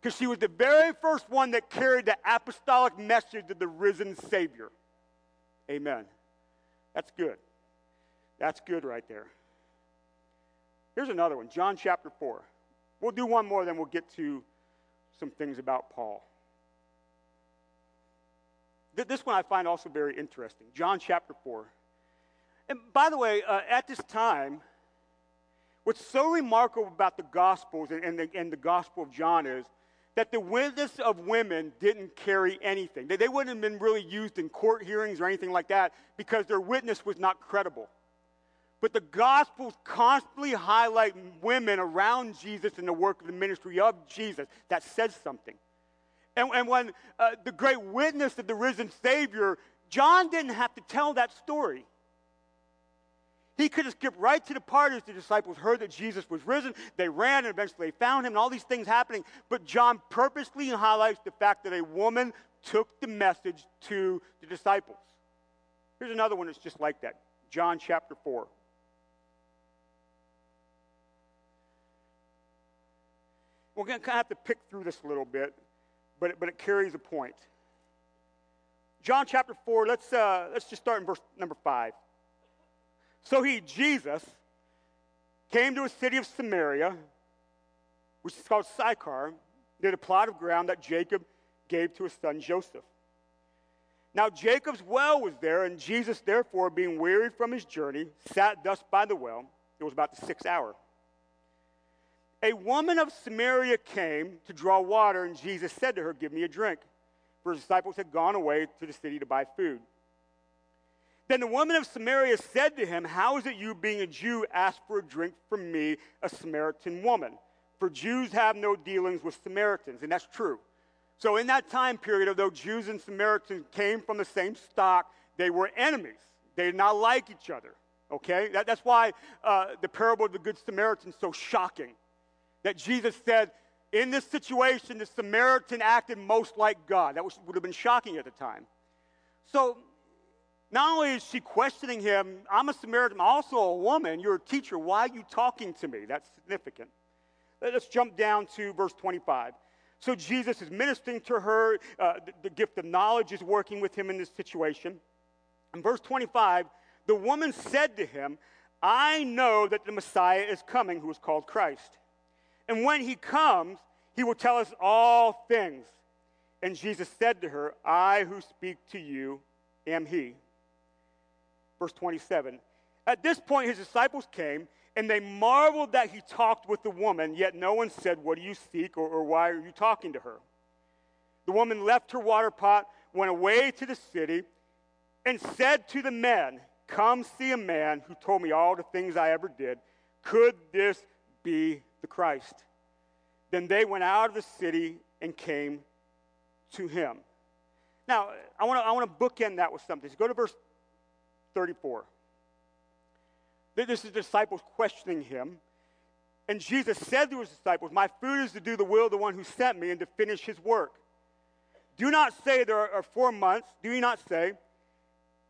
because she was the very first one that carried the apostolic message of the risen Savior. Amen. That's good. That's good right there. Here's another one, John chapter 4. We'll do one more, then we'll get to some things about Paul. This one I find also very interesting, John chapter 4. And by the way, at this time, what's so remarkable about the Gospels and the Gospel of John is that the witness of women didn't carry anything. They wouldn't have been really used in court hearings or anything like that because their witness was not credible. But the Gospels constantly highlight women around Jesus and the work of the ministry of Jesus. That says something. And when the great witness of the risen Savior, John didn't have to tell that story. He could have skipped right to the part as the disciples heard that Jesus was risen. They ran and eventually they found him and all these things happening. But John purposely highlights the fact that a woman took the message to the disciples. Here's another one that's just like that. John chapter 4. We're going to kind of have to pick through this a little bit, but it carries a point. John chapter 4, let's just start in verse number 5. So he, Jesus, came to a city of Samaria, which is called Sychar, near the plot of ground that Jacob gave to his son Joseph. Now Jacob's well was there, and Jesus, therefore, being weary from his journey, sat thus by the well. It was about the sixth hour. A woman of Samaria came to draw water, and Jesus said to her, give me a drink. For his disciples had gone away to the city to buy food. Then the woman of Samaria said to him, how is it you, being a Jew, ask for a drink from me, a Samaritan woman? For Jews have no dealings with Samaritans. And that's true. So in that time period, although Jews and Samaritans came from the same stock, they were enemies. They did not like each other. Okay? That's why the parable of the Good Samaritan is so shocking. That Jesus said, in this situation, the Samaritan acted most like God. That would have been shocking at the time. So, not only is she questioning him, I'm a Samaritan, I'm also a woman, you're a teacher, why are you talking to me? That's significant. Let's jump down to verse 25. So Jesus is ministering to her, the gift of knowledge is working with him in this situation. In verse 25, the woman said to him, I know that the Messiah is coming, who is called Christ. And when he comes, he will tell us all things. And Jesus said to her, I who speak to you am he. Verse 27. At this point, his disciples came, and they marveled that he talked with the woman, yet no one said, what do you seek, or why are you talking to her? The woman left her water pot, went away to the city, and said to the men, come see a man who told me all the things I ever did. Could this be the Christ? Then they went out of the city and came to him. Now, I want to bookend that with something. So go to verse 34. This is the disciples questioning him. And Jesus said to his disciples, my food is to do the will of the one who sent me and to finish his work. Do not say there are 4 months. Do you not say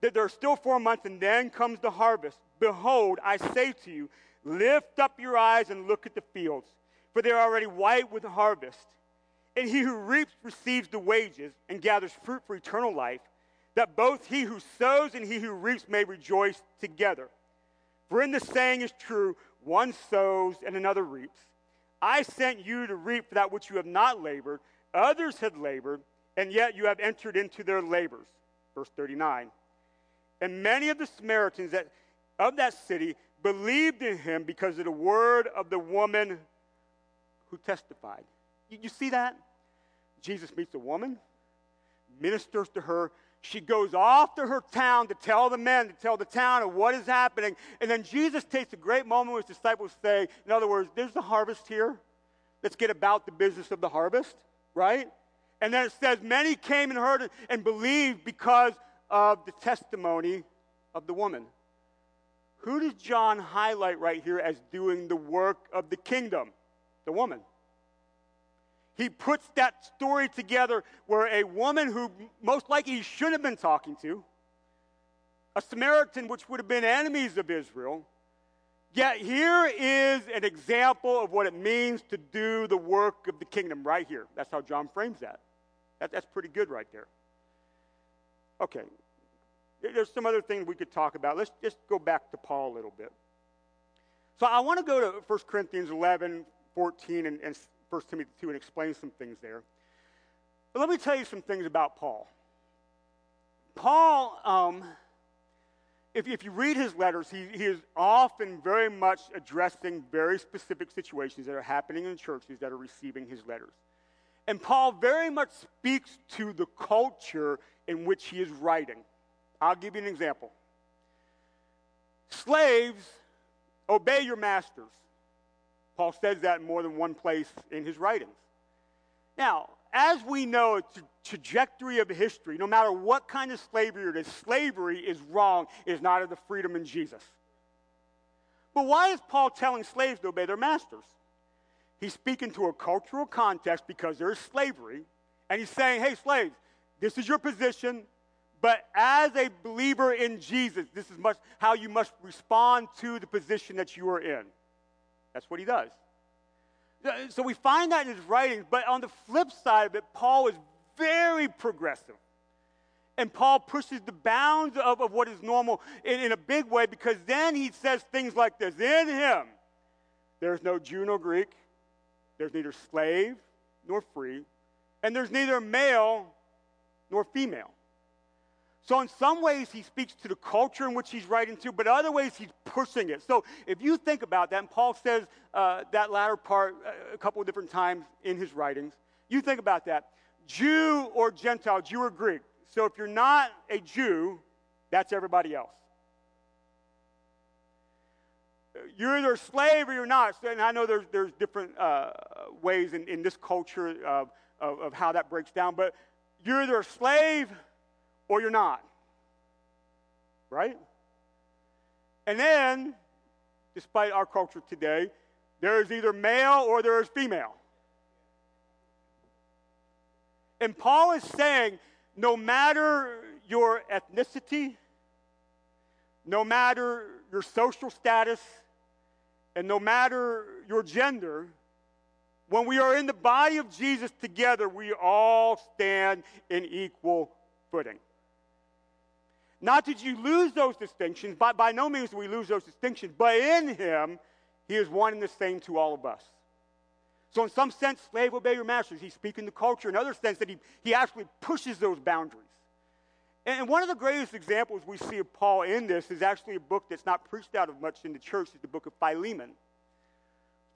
that there are still 4 months and then comes the harvest? Behold, I say to you, lift up your eyes and look at the fields, for they are already white with harvest. And he who reaps receives the wages and gathers fruit for eternal life, that both he who sows and he who reaps may rejoice together. For in the saying is true, one sows and another reaps. I sent you to reap for that which you have not labored. Others had labored, and yet you have entered into their labors. Verse 39. And many of the Samaritans of that city believed in him because of the word of the woman who testified. You see that? Jesus meets a woman, ministers to her. She goes off to her town to tell the men, to tell the town of what is happening. And then Jesus takes a great moment where his disciples say, in other words, there's the harvest here. Let's get about the business of the harvest, right? And then it says, many came and heard and believed because of the testimony of the woman. Who does John highlight right here as doing the work of the kingdom? The woman. He puts that story together where a woman who most likely he should have been talking to, a Samaritan which would have been enemies of Israel, yet here is an example of what it means to do the work of the kingdom right here. That's how John frames that. That's pretty good right there. Okay, there's some other things we could talk about. Let's just go back to Paul a little bit. So I want to go to 1 Corinthians 11, 14, and 1 Timothy 2 and explain some things there. But let me tell you some things about Paul. Paul, if you read his letters, he is often very much addressing very specific situations that are happening in churches that are receiving his letters. And Paul very much speaks to the culture in which he is writing. I'll give you an example. Slaves, obey your masters. Paul says that in more than one place in his writings. Now, as we know, it's a trajectory of history. No matter what kind of slavery it is, slavery is wrong. It is not of the freedom in Jesus. But why is Paul telling slaves to obey their masters? He's speaking to a cultural context because there is slavery. And he's saying, hey, slaves, this is your position. But as a believer in Jesus, this is how you must respond to the position that you are in. That's what he does. So we find that in his writings, but on the flip side of it, Paul is very progressive. And Paul pushes the bounds of what is normal in a big way, because then he says things like this. In him, there's no Jew nor Greek, there's neither slave nor free, and there's neither male nor female. So in some ways, he speaks to the culture in which he's writing to, but other ways he's pushing it. So if you think about that, and Paul says that latter part a couple of different times in his writings, you think about that. Jew or Gentile, Jew or Greek. So if you're not a Jew, that's everybody else. You're either a slave or you're not. And I know there's different ways in this culture of how that breaks down, but you're either a slave or you're not, right? And then, despite our culture today, there is either male or there is female. And Paul is saying, no matter your ethnicity, no matter your social status, and no matter your gender, when we are in the body of Jesus together, we all stand in equal footing. Not that you lose those distinctions, but by no means do we lose those distinctions, but in him, he is one and the same to all of us. So in some sense, slave, obey your masters. He's speaking to culture. In other sense, that he actually pushes those boundaries. And one of the greatest examples we see of Paul in this is actually a book that's not preached out of much in the church. It's the book of Philemon.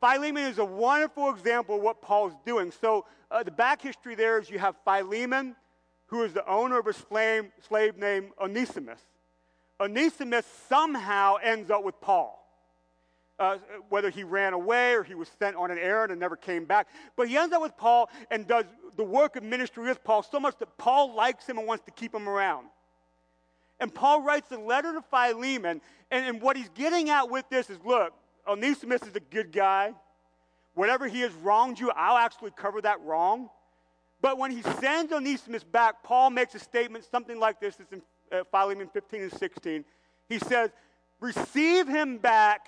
Philemon is a wonderful example of what Paul's doing. So the back history there is you have Philemon, who is the owner of a slave named Onesimus. Onesimus somehow ends up with Paul, whether he ran away or he was sent on an errand and never came back. But he ends up with Paul and does the work of ministry with Paul so much that Paul likes him and wants to keep him around. And Paul writes a letter to Philemon, and what he's getting at with this is, look, Onesimus is a good guy. Whatever he has wronged you, I'll actually cover that wrong. But when he sends Onesimus back, Paul makes a statement, something like this. It's in Philemon 15 and 16. He says, receive him back,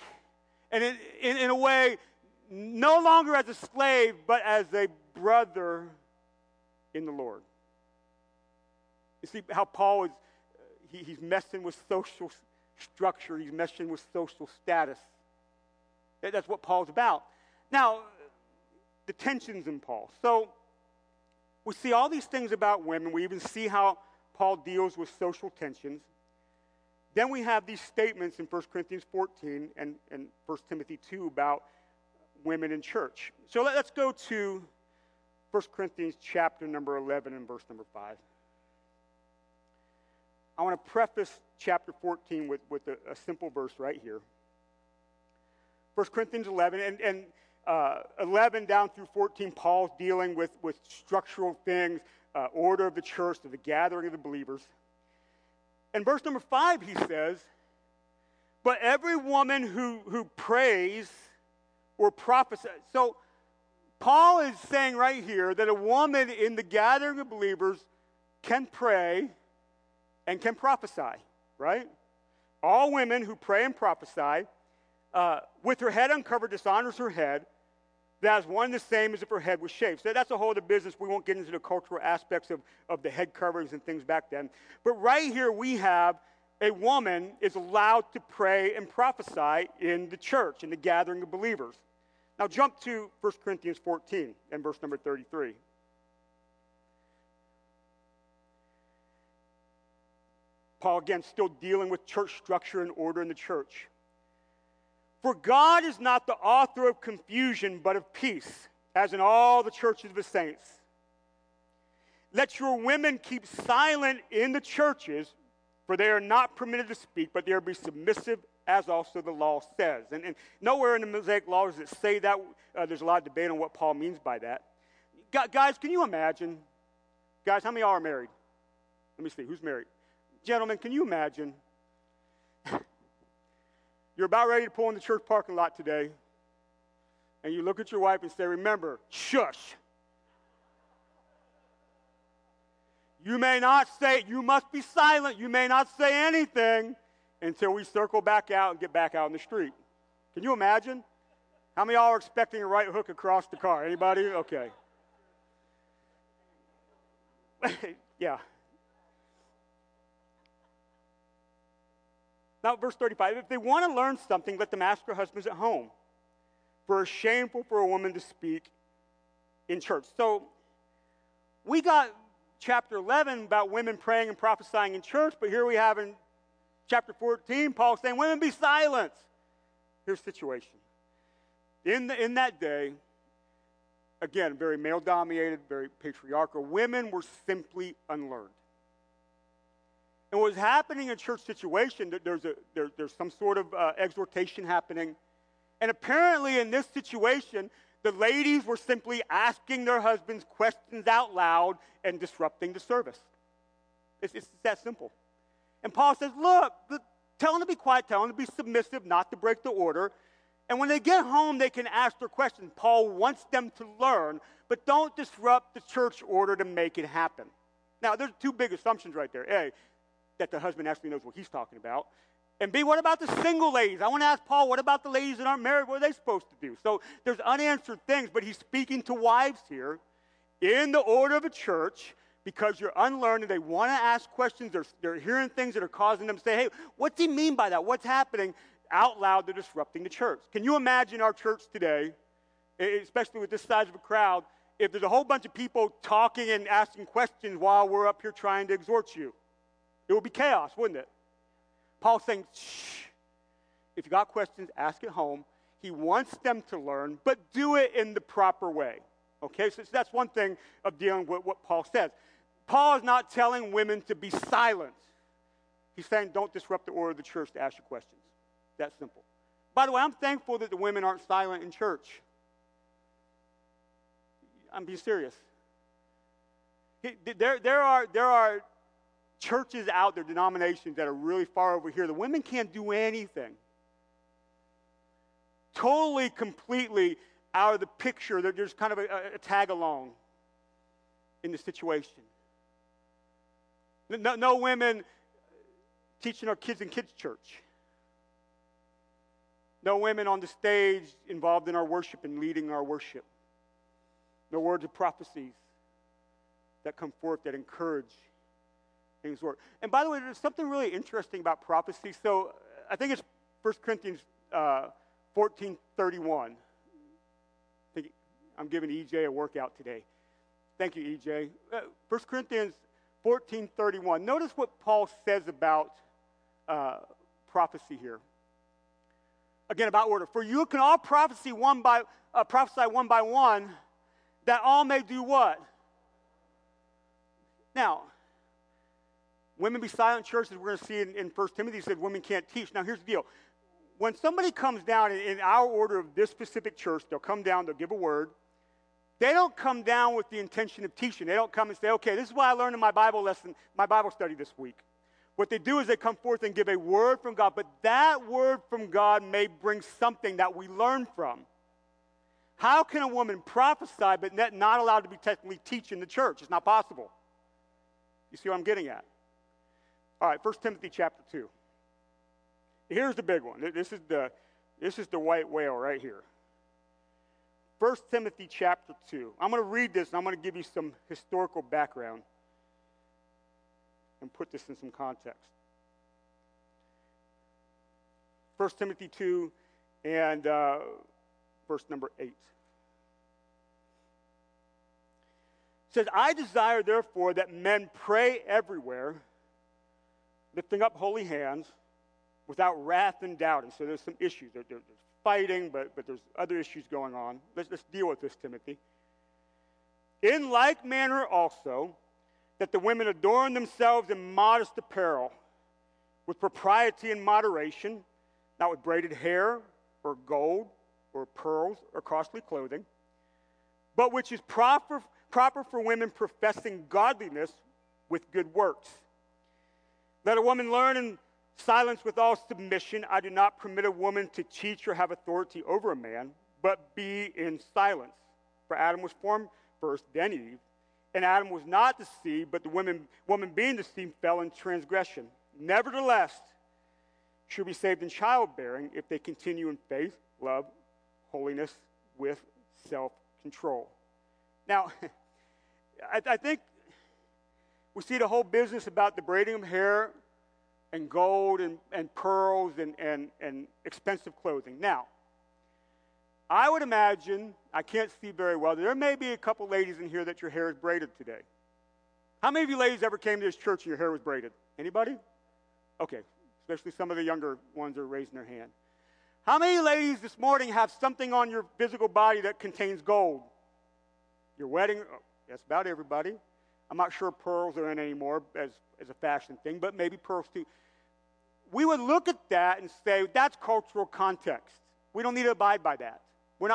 and in a way, no longer as a slave, but as a brother in the Lord. You see how Paul is, he's messing with social structure. He's messing with social status. That's what Paul's about. Now, the tensions in Paul. So we see all these things about women. We even see how Paul deals with social tensions. Then we have these statements in 1 Corinthians 14 and 1 Timothy 2 about women in church. So let's go to 1 Corinthians chapter number 11 and verse number 5. I want to preface chapter 14 with a simple verse right here. 1 Corinthians 11, and 11 down through 14, Paul's dealing with structural things, order of the church, the gathering of the believers. In verse number 5, he says, but every woman who prays or prophesies. So Paul is saying right here that a woman in the gathering of believers can pray and can prophesy, right? All women who pray and prophesy, with her head uncovered, dishonors her head. That is one and the same as if her head was shaved. So that's a whole other business. We won't get into the cultural aspects of the head coverings and things back then. But right here we have a woman is allowed to pray and prophesy in the church, in the gathering of believers. Now jump to 1 Corinthians 14 and verse number 33. Paul, again, still dealing with church structure and order in the church. For God is not the author of confusion, but of peace, as in all the churches of the saints. Let your women keep silent in the churches, for they are not permitted to speak, but they are to be submissive, as also the law says. And nowhere in the Mosaic law does it say that. There's a lot of debate on what Paul means by that. Guys, can you imagine? Guys, how many of y'all are married? Let me see, who's married? Gentlemen, can you imagine? You're about ready to pull in the church parking lot today, and you look at your wife and say, remember, shush. You may not say, you must be silent. You may not say anything until we circle back out and get back out in the street. Can you imagine? How many of y'all are expecting a right hook across the car? Anybody? Okay. Yeah. Now, verse 35, if they want to learn something, let them ask their husbands at home. For it's shameful for a woman to speak in church. So, we got chapter 11 about women praying and prophesying in church, but here we have in chapter 14, Paul saying, women, be silent. Here's the situation. In that day, again, very male-dominated, very patriarchal, women were simply unlearned. And what was happening in a church situation, there's some sort of exhortation happening. And apparently in this situation, the ladies were simply asking their husbands questions out loud and disrupting the service. It's that simple. And Paul says, look, tell them to be quiet, tell them to be submissive, not to break the order. And when they get home, they can ask their questions. Paul wants them to learn, but don't disrupt the church order to make it happen. Now, there's two big assumptions right there. A, that the husband actually knows what he's talking about. And B, what about the single ladies? I want to ask Paul, what about the ladies that aren't married? What are they supposed to do? So there's unanswered things, but he's speaking to wives here in the order of a church because you're unlearned and they want to ask questions. They're hearing things that are causing them to say, hey, what's he mean by that? What's happening? Out loud, they're disrupting the church. Can you imagine our church today, especially with this size of a crowd, if there's a whole bunch of people talking and asking questions while we're up here trying to exhort you? It would be chaos, wouldn't it? Paul's saying, shh, if you got questions, ask at home. He wants them to learn, but do it in the proper way. Okay, so that's one thing of dealing with what Paul says. Paul is not telling women to be silent. He's saying don't disrupt the order of the church to ask you questions. That's simple. By the way, I'm thankful that the women aren't silent in church. I'm being serious. There are churches out there, denominations that are really far over here, the women can't do anything. Totally, completely out of the picture. They're just kind of a tag-along in the situation. No women teaching our kids in kids' church. No women on the stage involved in our worship and leading our worship. No words of prophecies that come forth that encourage things work. And by the way, there's something really interesting about prophecy. So I think it's 1 Corinthians 14:31. I'm giving EJ a workout today. Thank you, EJ. 1 Corinthians 14:31. Notice what Paul says about prophecy here. Again, about order. For you can all prophesy one by one, that all may do what? Now, Women be silent in church, as we're going to see in 1 Timothy, he said women can't teach. Now, here's the deal. When somebody comes down in our order of this specific church, they'll come down, they'll give a word. They don't come down with the intention of teaching. They don't come and say, okay, this is what I learned in my Bible lesson, my Bible study this week. What they do is they come forth and give a word from God, but that word from God may bring something that we learn from. How can a woman prophesy but not allowed to be technically teach in the church? It's not possible. You see what I'm getting at? All right, 1 Timothy chapter 2. Here's the big one. This is the white whale right here. 1 Timothy chapter 2. I'm going to read this, and I'm going to give you some historical background and put this in some context. 1 Timothy 2 and verse number 8. It says, I desire, therefore, that men pray everywhere, lifting up holy hands, without wrath and doubting. So there's some issues. There's fighting, but there's other issues going on. Let's deal with this, Timothy. In like manner also, that the women adorn themselves in modest apparel, with propriety and moderation, not with braided hair, or gold, or pearls, or costly clothing, but which is proper for women professing godliness with good works. Let a woman learn in silence with all submission. I do not permit a woman to teach or have authority over a man, but be in silence. For Adam was formed first, then Eve. And Adam was not deceived, but the woman being deceived fell in transgression. Nevertheless, she'll be saved in childbearing if they continue in faith, love, holiness, with self-control. Now, I think we see the whole business about the braiding of hair and gold and pearls and expensive clothing. Now, I would imagine, I can't see very well, there may be a couple ladies in here that your hair is braided today. How many of you ladies ever came to this church and your hair was braided? Anybody? Okay, especially some of the younger ones are raising their hand. How many ladies this morning have something on your physical body that contains gold? Your wedding, oh, that's about everybody. I'm not sure pearls are in anymore as a fashion thing, but maybe pearls too. We would look at that and say, that's cultural context. We don't need to abide by that. We're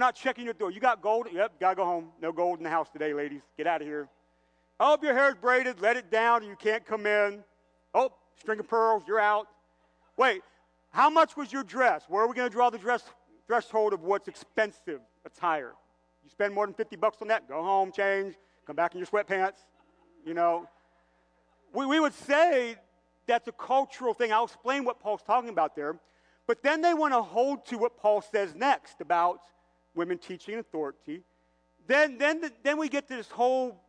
not checking your door. You got gold? Yep, got to go home. No gold in the house today, ladies. Get out of here. Oh, if your hair is braided, let it down, you can't come in. Oh, string of pearls, you're out. Wait, how much was your dress? Where are we going to draw the threshold of what's expensive attire? You spend more than $50 on that, go home, change. Come back in your sweatpants, you know. We would say that's a cultural thing. I'll explain what Paul's talking about there. But then they want to hold to what Paul says next about women teaching authority. Then we get to this whole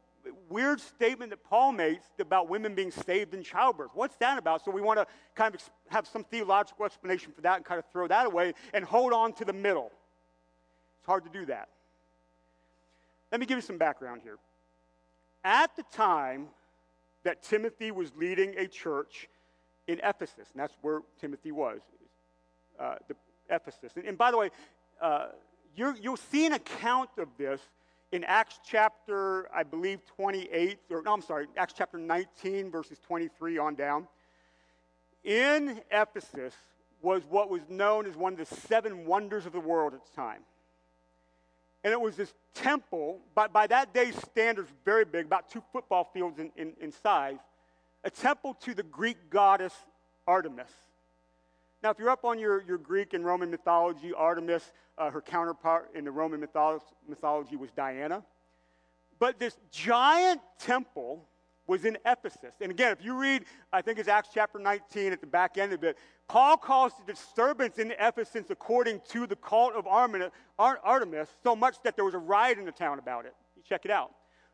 weird statement that Paul makes about women being saved in childbirth. What's that about? So we want to kind of have some theological explanation for that and kind of throw that away and hold on to the middle. It's hard to do that. Let me give you some background here. At the time that Timothy was leading a church in Ephesus, and that's where Timothy was, Ephesus. And by the way, you'll see an account of this in Acts chapter, I believe, 28, or no, I'm sorry, Acts chapter 19, verses 23 on down. In Ephesus was what was known as one of the seven wonders of the world at the time. And it was this temple, by that day's standards, very big, about 2 football fields in size, a temple to the Greek goddess Artemis. Now, if you're up on your Greek and Roman mythology, Artemis, her counterpart in the Roman mythology was Diana. But this giant temple was in Ephesus. And again, if you read, I think it's Acts chapter 19 at the back end of it, Paul calls the disturbance in Ephesus according to the cult of Artemis so much that there was a riot in the town about it. You check it out.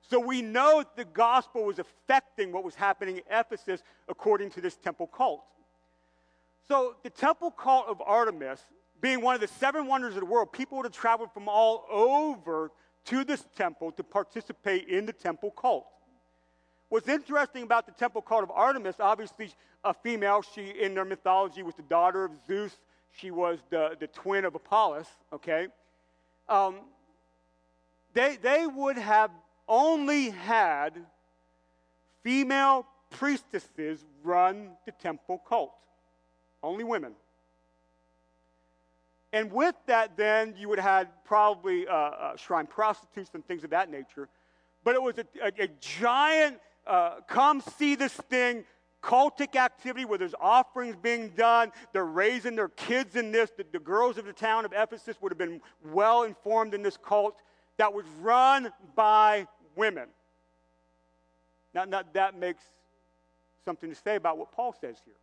So we know the gospel was affecting what was happening in Ephesus according to this temple cult. So the temple cult of Artemis, being one of the seven wonders of the world, people would have traveled from all over to this temple to participate in the temple cult. What's interesting about the temple cult of Artemis, obviously a female, she in their mythology was the daughter of Zeus. She was the twin of Apollos, okay? They would have only had female priestesses run the temple cult. Only women. And with that, then, you would have probably shrine prostitutes and things of that nature. But it was a giant, come see this thing, cultic activity where there's offerings being done. They're raising their kids in this. The girls of the town of Ephesus would have been well informed in this cult that was run by women. Now that makes something to say about what Paul says here.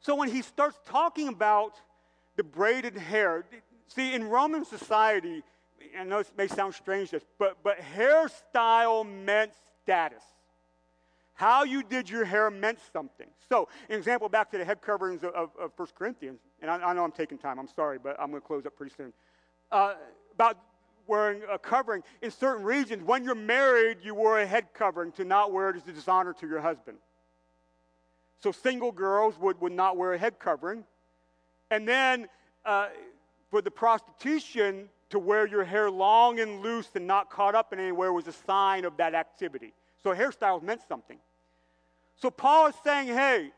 So when he starts talking about the braided hair, see, in Roman society, I know this may sound strange, but hairstyle meant status. How you did your hair meant something. So, an example back to the head coverings of 1 Corinthians, and I know I'm taking time, I'm sorry, but I'm going to close up pretty soon, about wearing a covering. In certain regions, when you're married, you wore a head covering. To not wear it is a dishonor to your husband. So single girls would not wear a head covering. And then for the prostitution, to wear your hair long and loose and not caught up in anywhere was a sign of that activity. So hairstyles meant something. So Paul is saying, hey,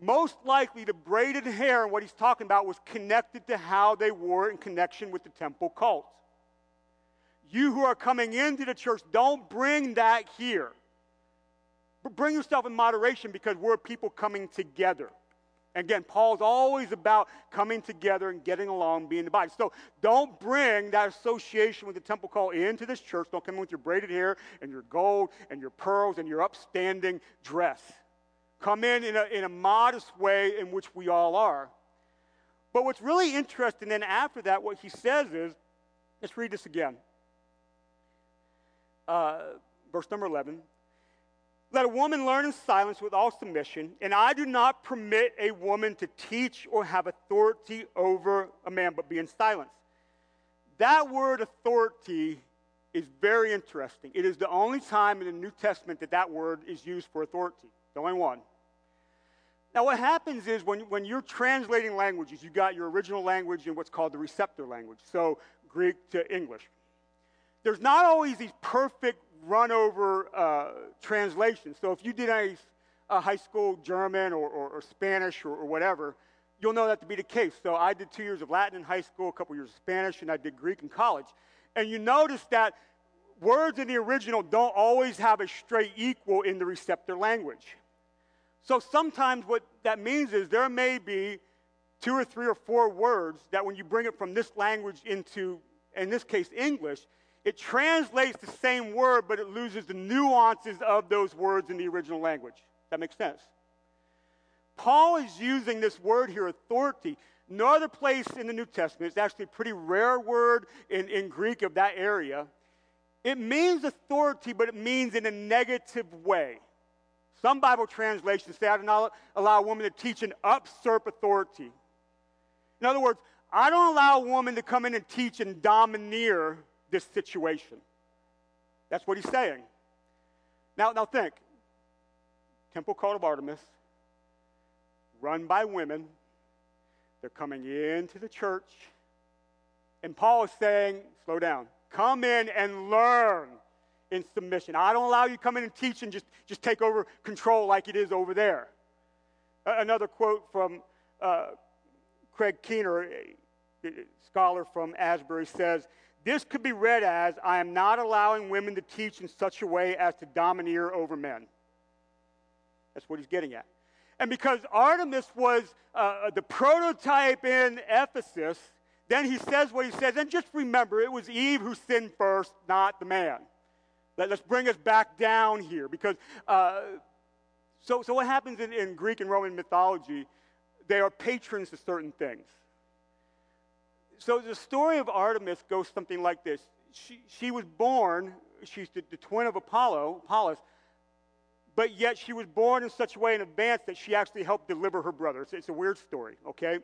most likely the braided hair and what he's talking about was connected to how they wore it in connection with the temple cult. You who are coming into the church, don't bring that here. But bring yourself in moderation because we're people coming together. Again, Paul's always about coming together and getting along, being the body. So don't bring that association with the temple call into this church. Don't come in with your braided hair and your gold and your pearls and your upstanding dress. Come in a modest way in which we all are. But what's really interesting then after that, what he says is, let's read this again. Verse number 11. Let a woman learn in silence with all submission, and I do not permit a woman to teach or have authority over a man, but be in silence. That word authority is very interesting. It is the only time in the New Testament that word is used for authority. The only one. Now what happens is when you're translating languages, you got your original language and what's called the receptor language, so Greek to English. There's not always these perfect run-over translations. So if you did a high school German or Spanish or whatever, you'll know that to be the case. So I did 2 years of Latin in high school, a couple years of Spanish, and I did Greek in college. And you notice that words in the original don't always have a straight equal in the receptor language. So sometimes what that means is there may be two or three or four words that when you bring it from this language into, in this case, English, it translates the same word, but it loses the nuances of those words in the original language. That makes sense. Paul is using this word here, authority. No other place in the New Testament. It's actually a pretty rare word in Greek of that area. It means authority, but it means in a negative way. Some Bible translations say, I do not allow a woman to teach and usurp authority. In other words, I don't allow a woman to come in and teach and domineer this situation. That's what he's saying. Now think. Temple cult of Artemis, run by women. They're coming into the church. And Paul is saying, slow down. Come in and learn in submission. I don't allow you to come in and teach and just take over control like it is over there. Another quote from Craig Keener, a scholar from Asbury, says, this could be read as, I am not allowing women to teach in such a way as to domineer over men. That's what he's getting at. And because Artemis was the prototype in Ephesus, then he says what he says. And just remember, it was Eve who sinned first, not the man. Let's bring us back down here. Because so what happens in Greek and Roman mythology, they are patrons to certain things. So the story of Artemis goes something like this. She was born, she's the twin of Apollos, but yet she was born in such a way in advance that she actually helped deliver her brother. It's a weird story, okay?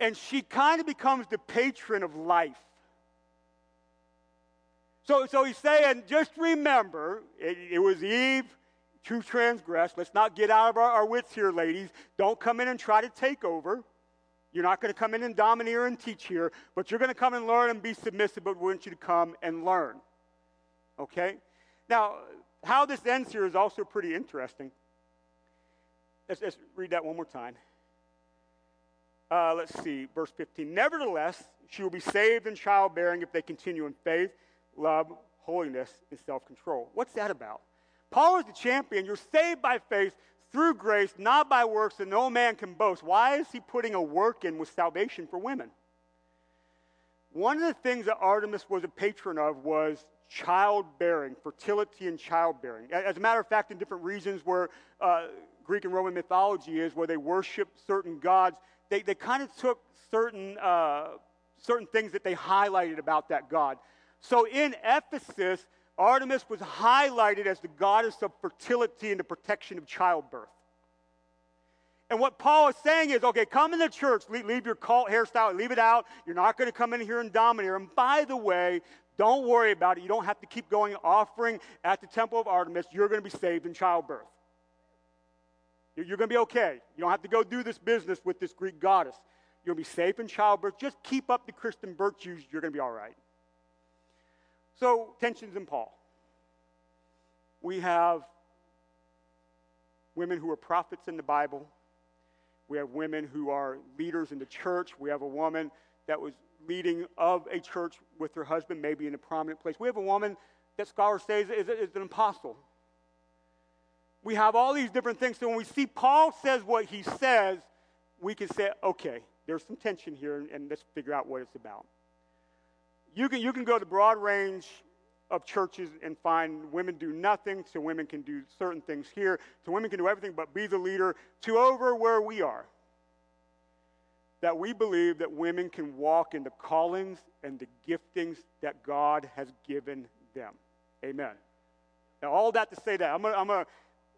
And she kind of becomes the patron of life. So he's saying, just remember, it was Eve who transgressed. Let's not get out of our wits here, ladies. Don't come in and try to take over. You're not going to come in and domineer and teach here, but you're going to come and learn and be submissive, but we want you to come and learn. Okay? Now, how this ends here is also pretty interesting. Let's read that one more time. Let's see, verse 15. Nevertheless, she will be saved in childbearing if they continue in faith, love, holiness, and self-control. What's that about? Paul is the champion. You're saved by faith through grace, not by works, and no man can boast. Why is he putting a work in with salvation for women? One of the things that Artemis was a patron of was childbearing, fertility and childbearing. As a matter of fact, in different regions where Greek and Roman mythology is, where they worship certain gods, they kind of took certain things that they highlighted about that god. So in Ephesus, Artemis was highlighted as the goddess of fertility and the protection of childbirth. And what Paul is saying is, okay, come in the church, leave your cult hairstyle, leave it out. You're not going to come in here and domineer. And by the way, don't worry about it. You don't have to keep going offering at the temple of Artemis. You're going to be saved in childbirth. You're going to be okay. You don't have to go do this business with this Greek goddess. You're going to be safe in childbirth. Just keep up the Christian virtues. You're going to be all right. So, tensions in Paul. We have women who are prophets in the Bible. We have women who are leaders in the church. We have a woman that was leading of a church with her husband, maybe in a prominent place. We have a woman that scholars say is an apostle. We have all these different things. So when we see Paul says what he says, we can say, okay, there's some tension here, and let's figure out what it's about. You can go to the broad range of churches and find women do nothing, to women can do certain things here, to women can do everything but be the leader, to over where we are. That we believe that women can walk in the callings and the giftings that God has given them. Amen. Now, all that to say that, I'm going to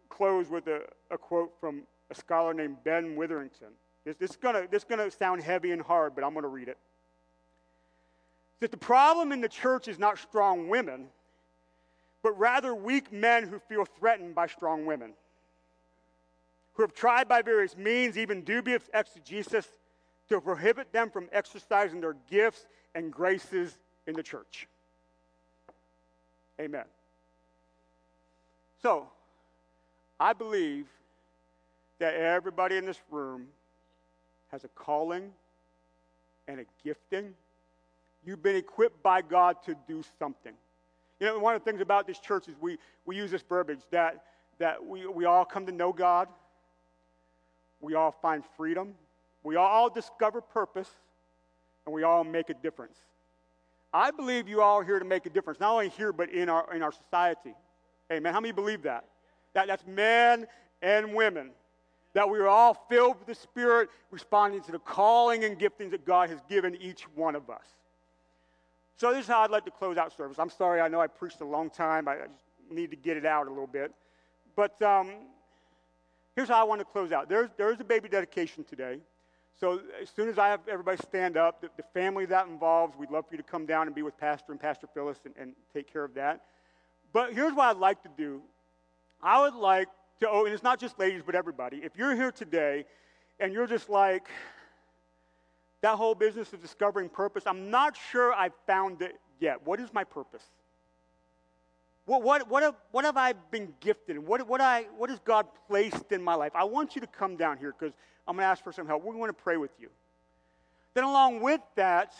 close with a quote from a scholar named Ben Witherington. This is going to sound heavy and hard, but I'm going to read it. That the problem in the church is not strong women, but rather weak men who feel threatened by strong women, who have tried by various means, even dubious exegesis, to prohibit them from exercising their gifts and graces in the church. Amen. So, I believe that everybody in this room has a calling and a gifting. You've been equipped by God to do something. You know, one of the things about this church is we use this verbiage that we all come to know God. We all find freedom. We all discover purpose. And we all make a difference. I believe you all are here to make a difference, not only here but in our society. Amen. How many believe that? That's men and women. That we are all filled with the Spirit, responding to the calling and giftings that God has given each one of us. So this is how I'd like to close out service. I'm sorry, I know I preached a long time. I just need to get it out a little bit. But here's how I want to close out. There's a baby dedication today. So as soon as I have everybody stand up, the family that involves, we'd love for you to come down and be with Pastor and Pastor Phyllis and take care of that. But here's what I'd like to do. I would like to, and it's not just ladies, but everybody. If you're here today and you're just like, that whole business of discovering purpose, I'm not sure I've found it yet. What is my purpose? What have I been gifted? What has God placed in my life? I want you to come down here because I'm going to ask for some help. We want to pray with you. Then along with that,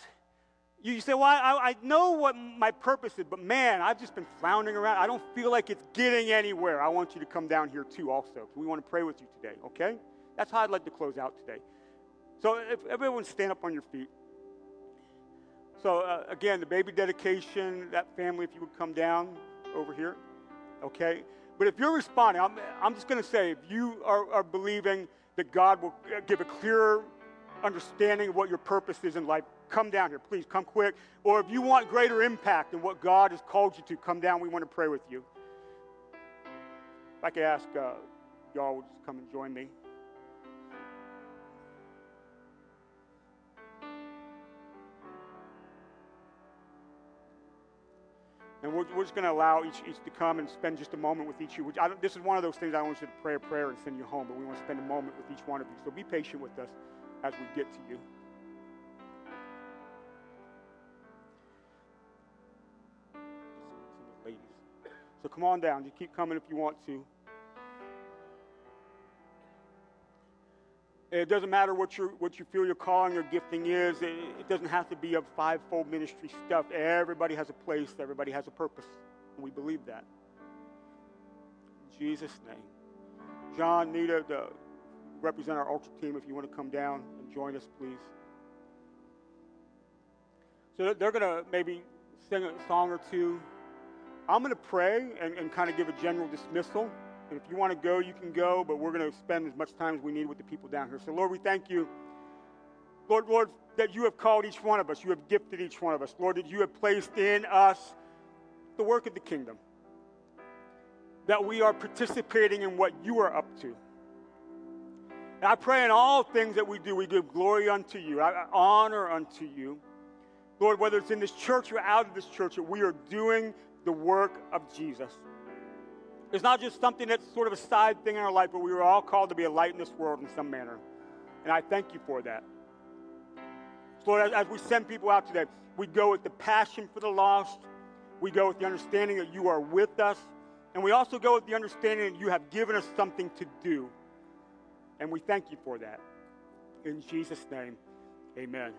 you say, well, I know what my purpose is, but man, I've just been floundering around. I don't feel like it's getting anywhere. I want you to come down here too also. We want to pray with you today, okay? That's how I'd like to close out today. So if everyone stand up on your feet. So again, the baby dedication, that family, if you would come down over here, okay? But if you're responding, I'm just going to say, if you are believing that God will give a clearer understanding of what your purpose is in life, come down here, please, come quick. Or if you want greater impact in what God has called you to, come down, we want to pray with you. If I could ask y'all would just come and join me. And we're just going to allow each to come and spend just a moment with each of you. This is one of those things I want you to pray a prayer and send you home, but we want to spend a moment with each one of you. So be patient with us as we get to you. Ladies. So come on down. You keep coming if you want to. It doesn't matter what you feel your calling or gifting is. It doesn't have to be a five-fold ministry stuff. Everybody has a place. Everybody has a purpose. We believe that. In Jesus' name. John, Nita, represent our altar team. If you want to come down and join us, please. So they're going to maybe sing a song or two. I'm going to pray and kind of give a general dismissal. And if you want to go, you can go, but we're going to spend as much time as we need with the people down here. So, Lord, we thank you, Lord, that you have called each one of us. You have gifted each one of us. Lord, that you have placed in us the work of the kingdom, that we are participating in what you are up to. And I pray in all things that we give glory unto you, honor unto you. Lord, whether it's in this church or out of this church, that we are doing the work of Jesus. It's not just something that's sort of a side thing in our life, but we are all called to be a light in this world in some manner. And I thank you for that. So Lord, as we send people out today, we go with the passion for the lost. We go with the understanding that you are with us. And we also go with the understanding that you have given us something to do. And we thank you for that. In Jesus' name, amen.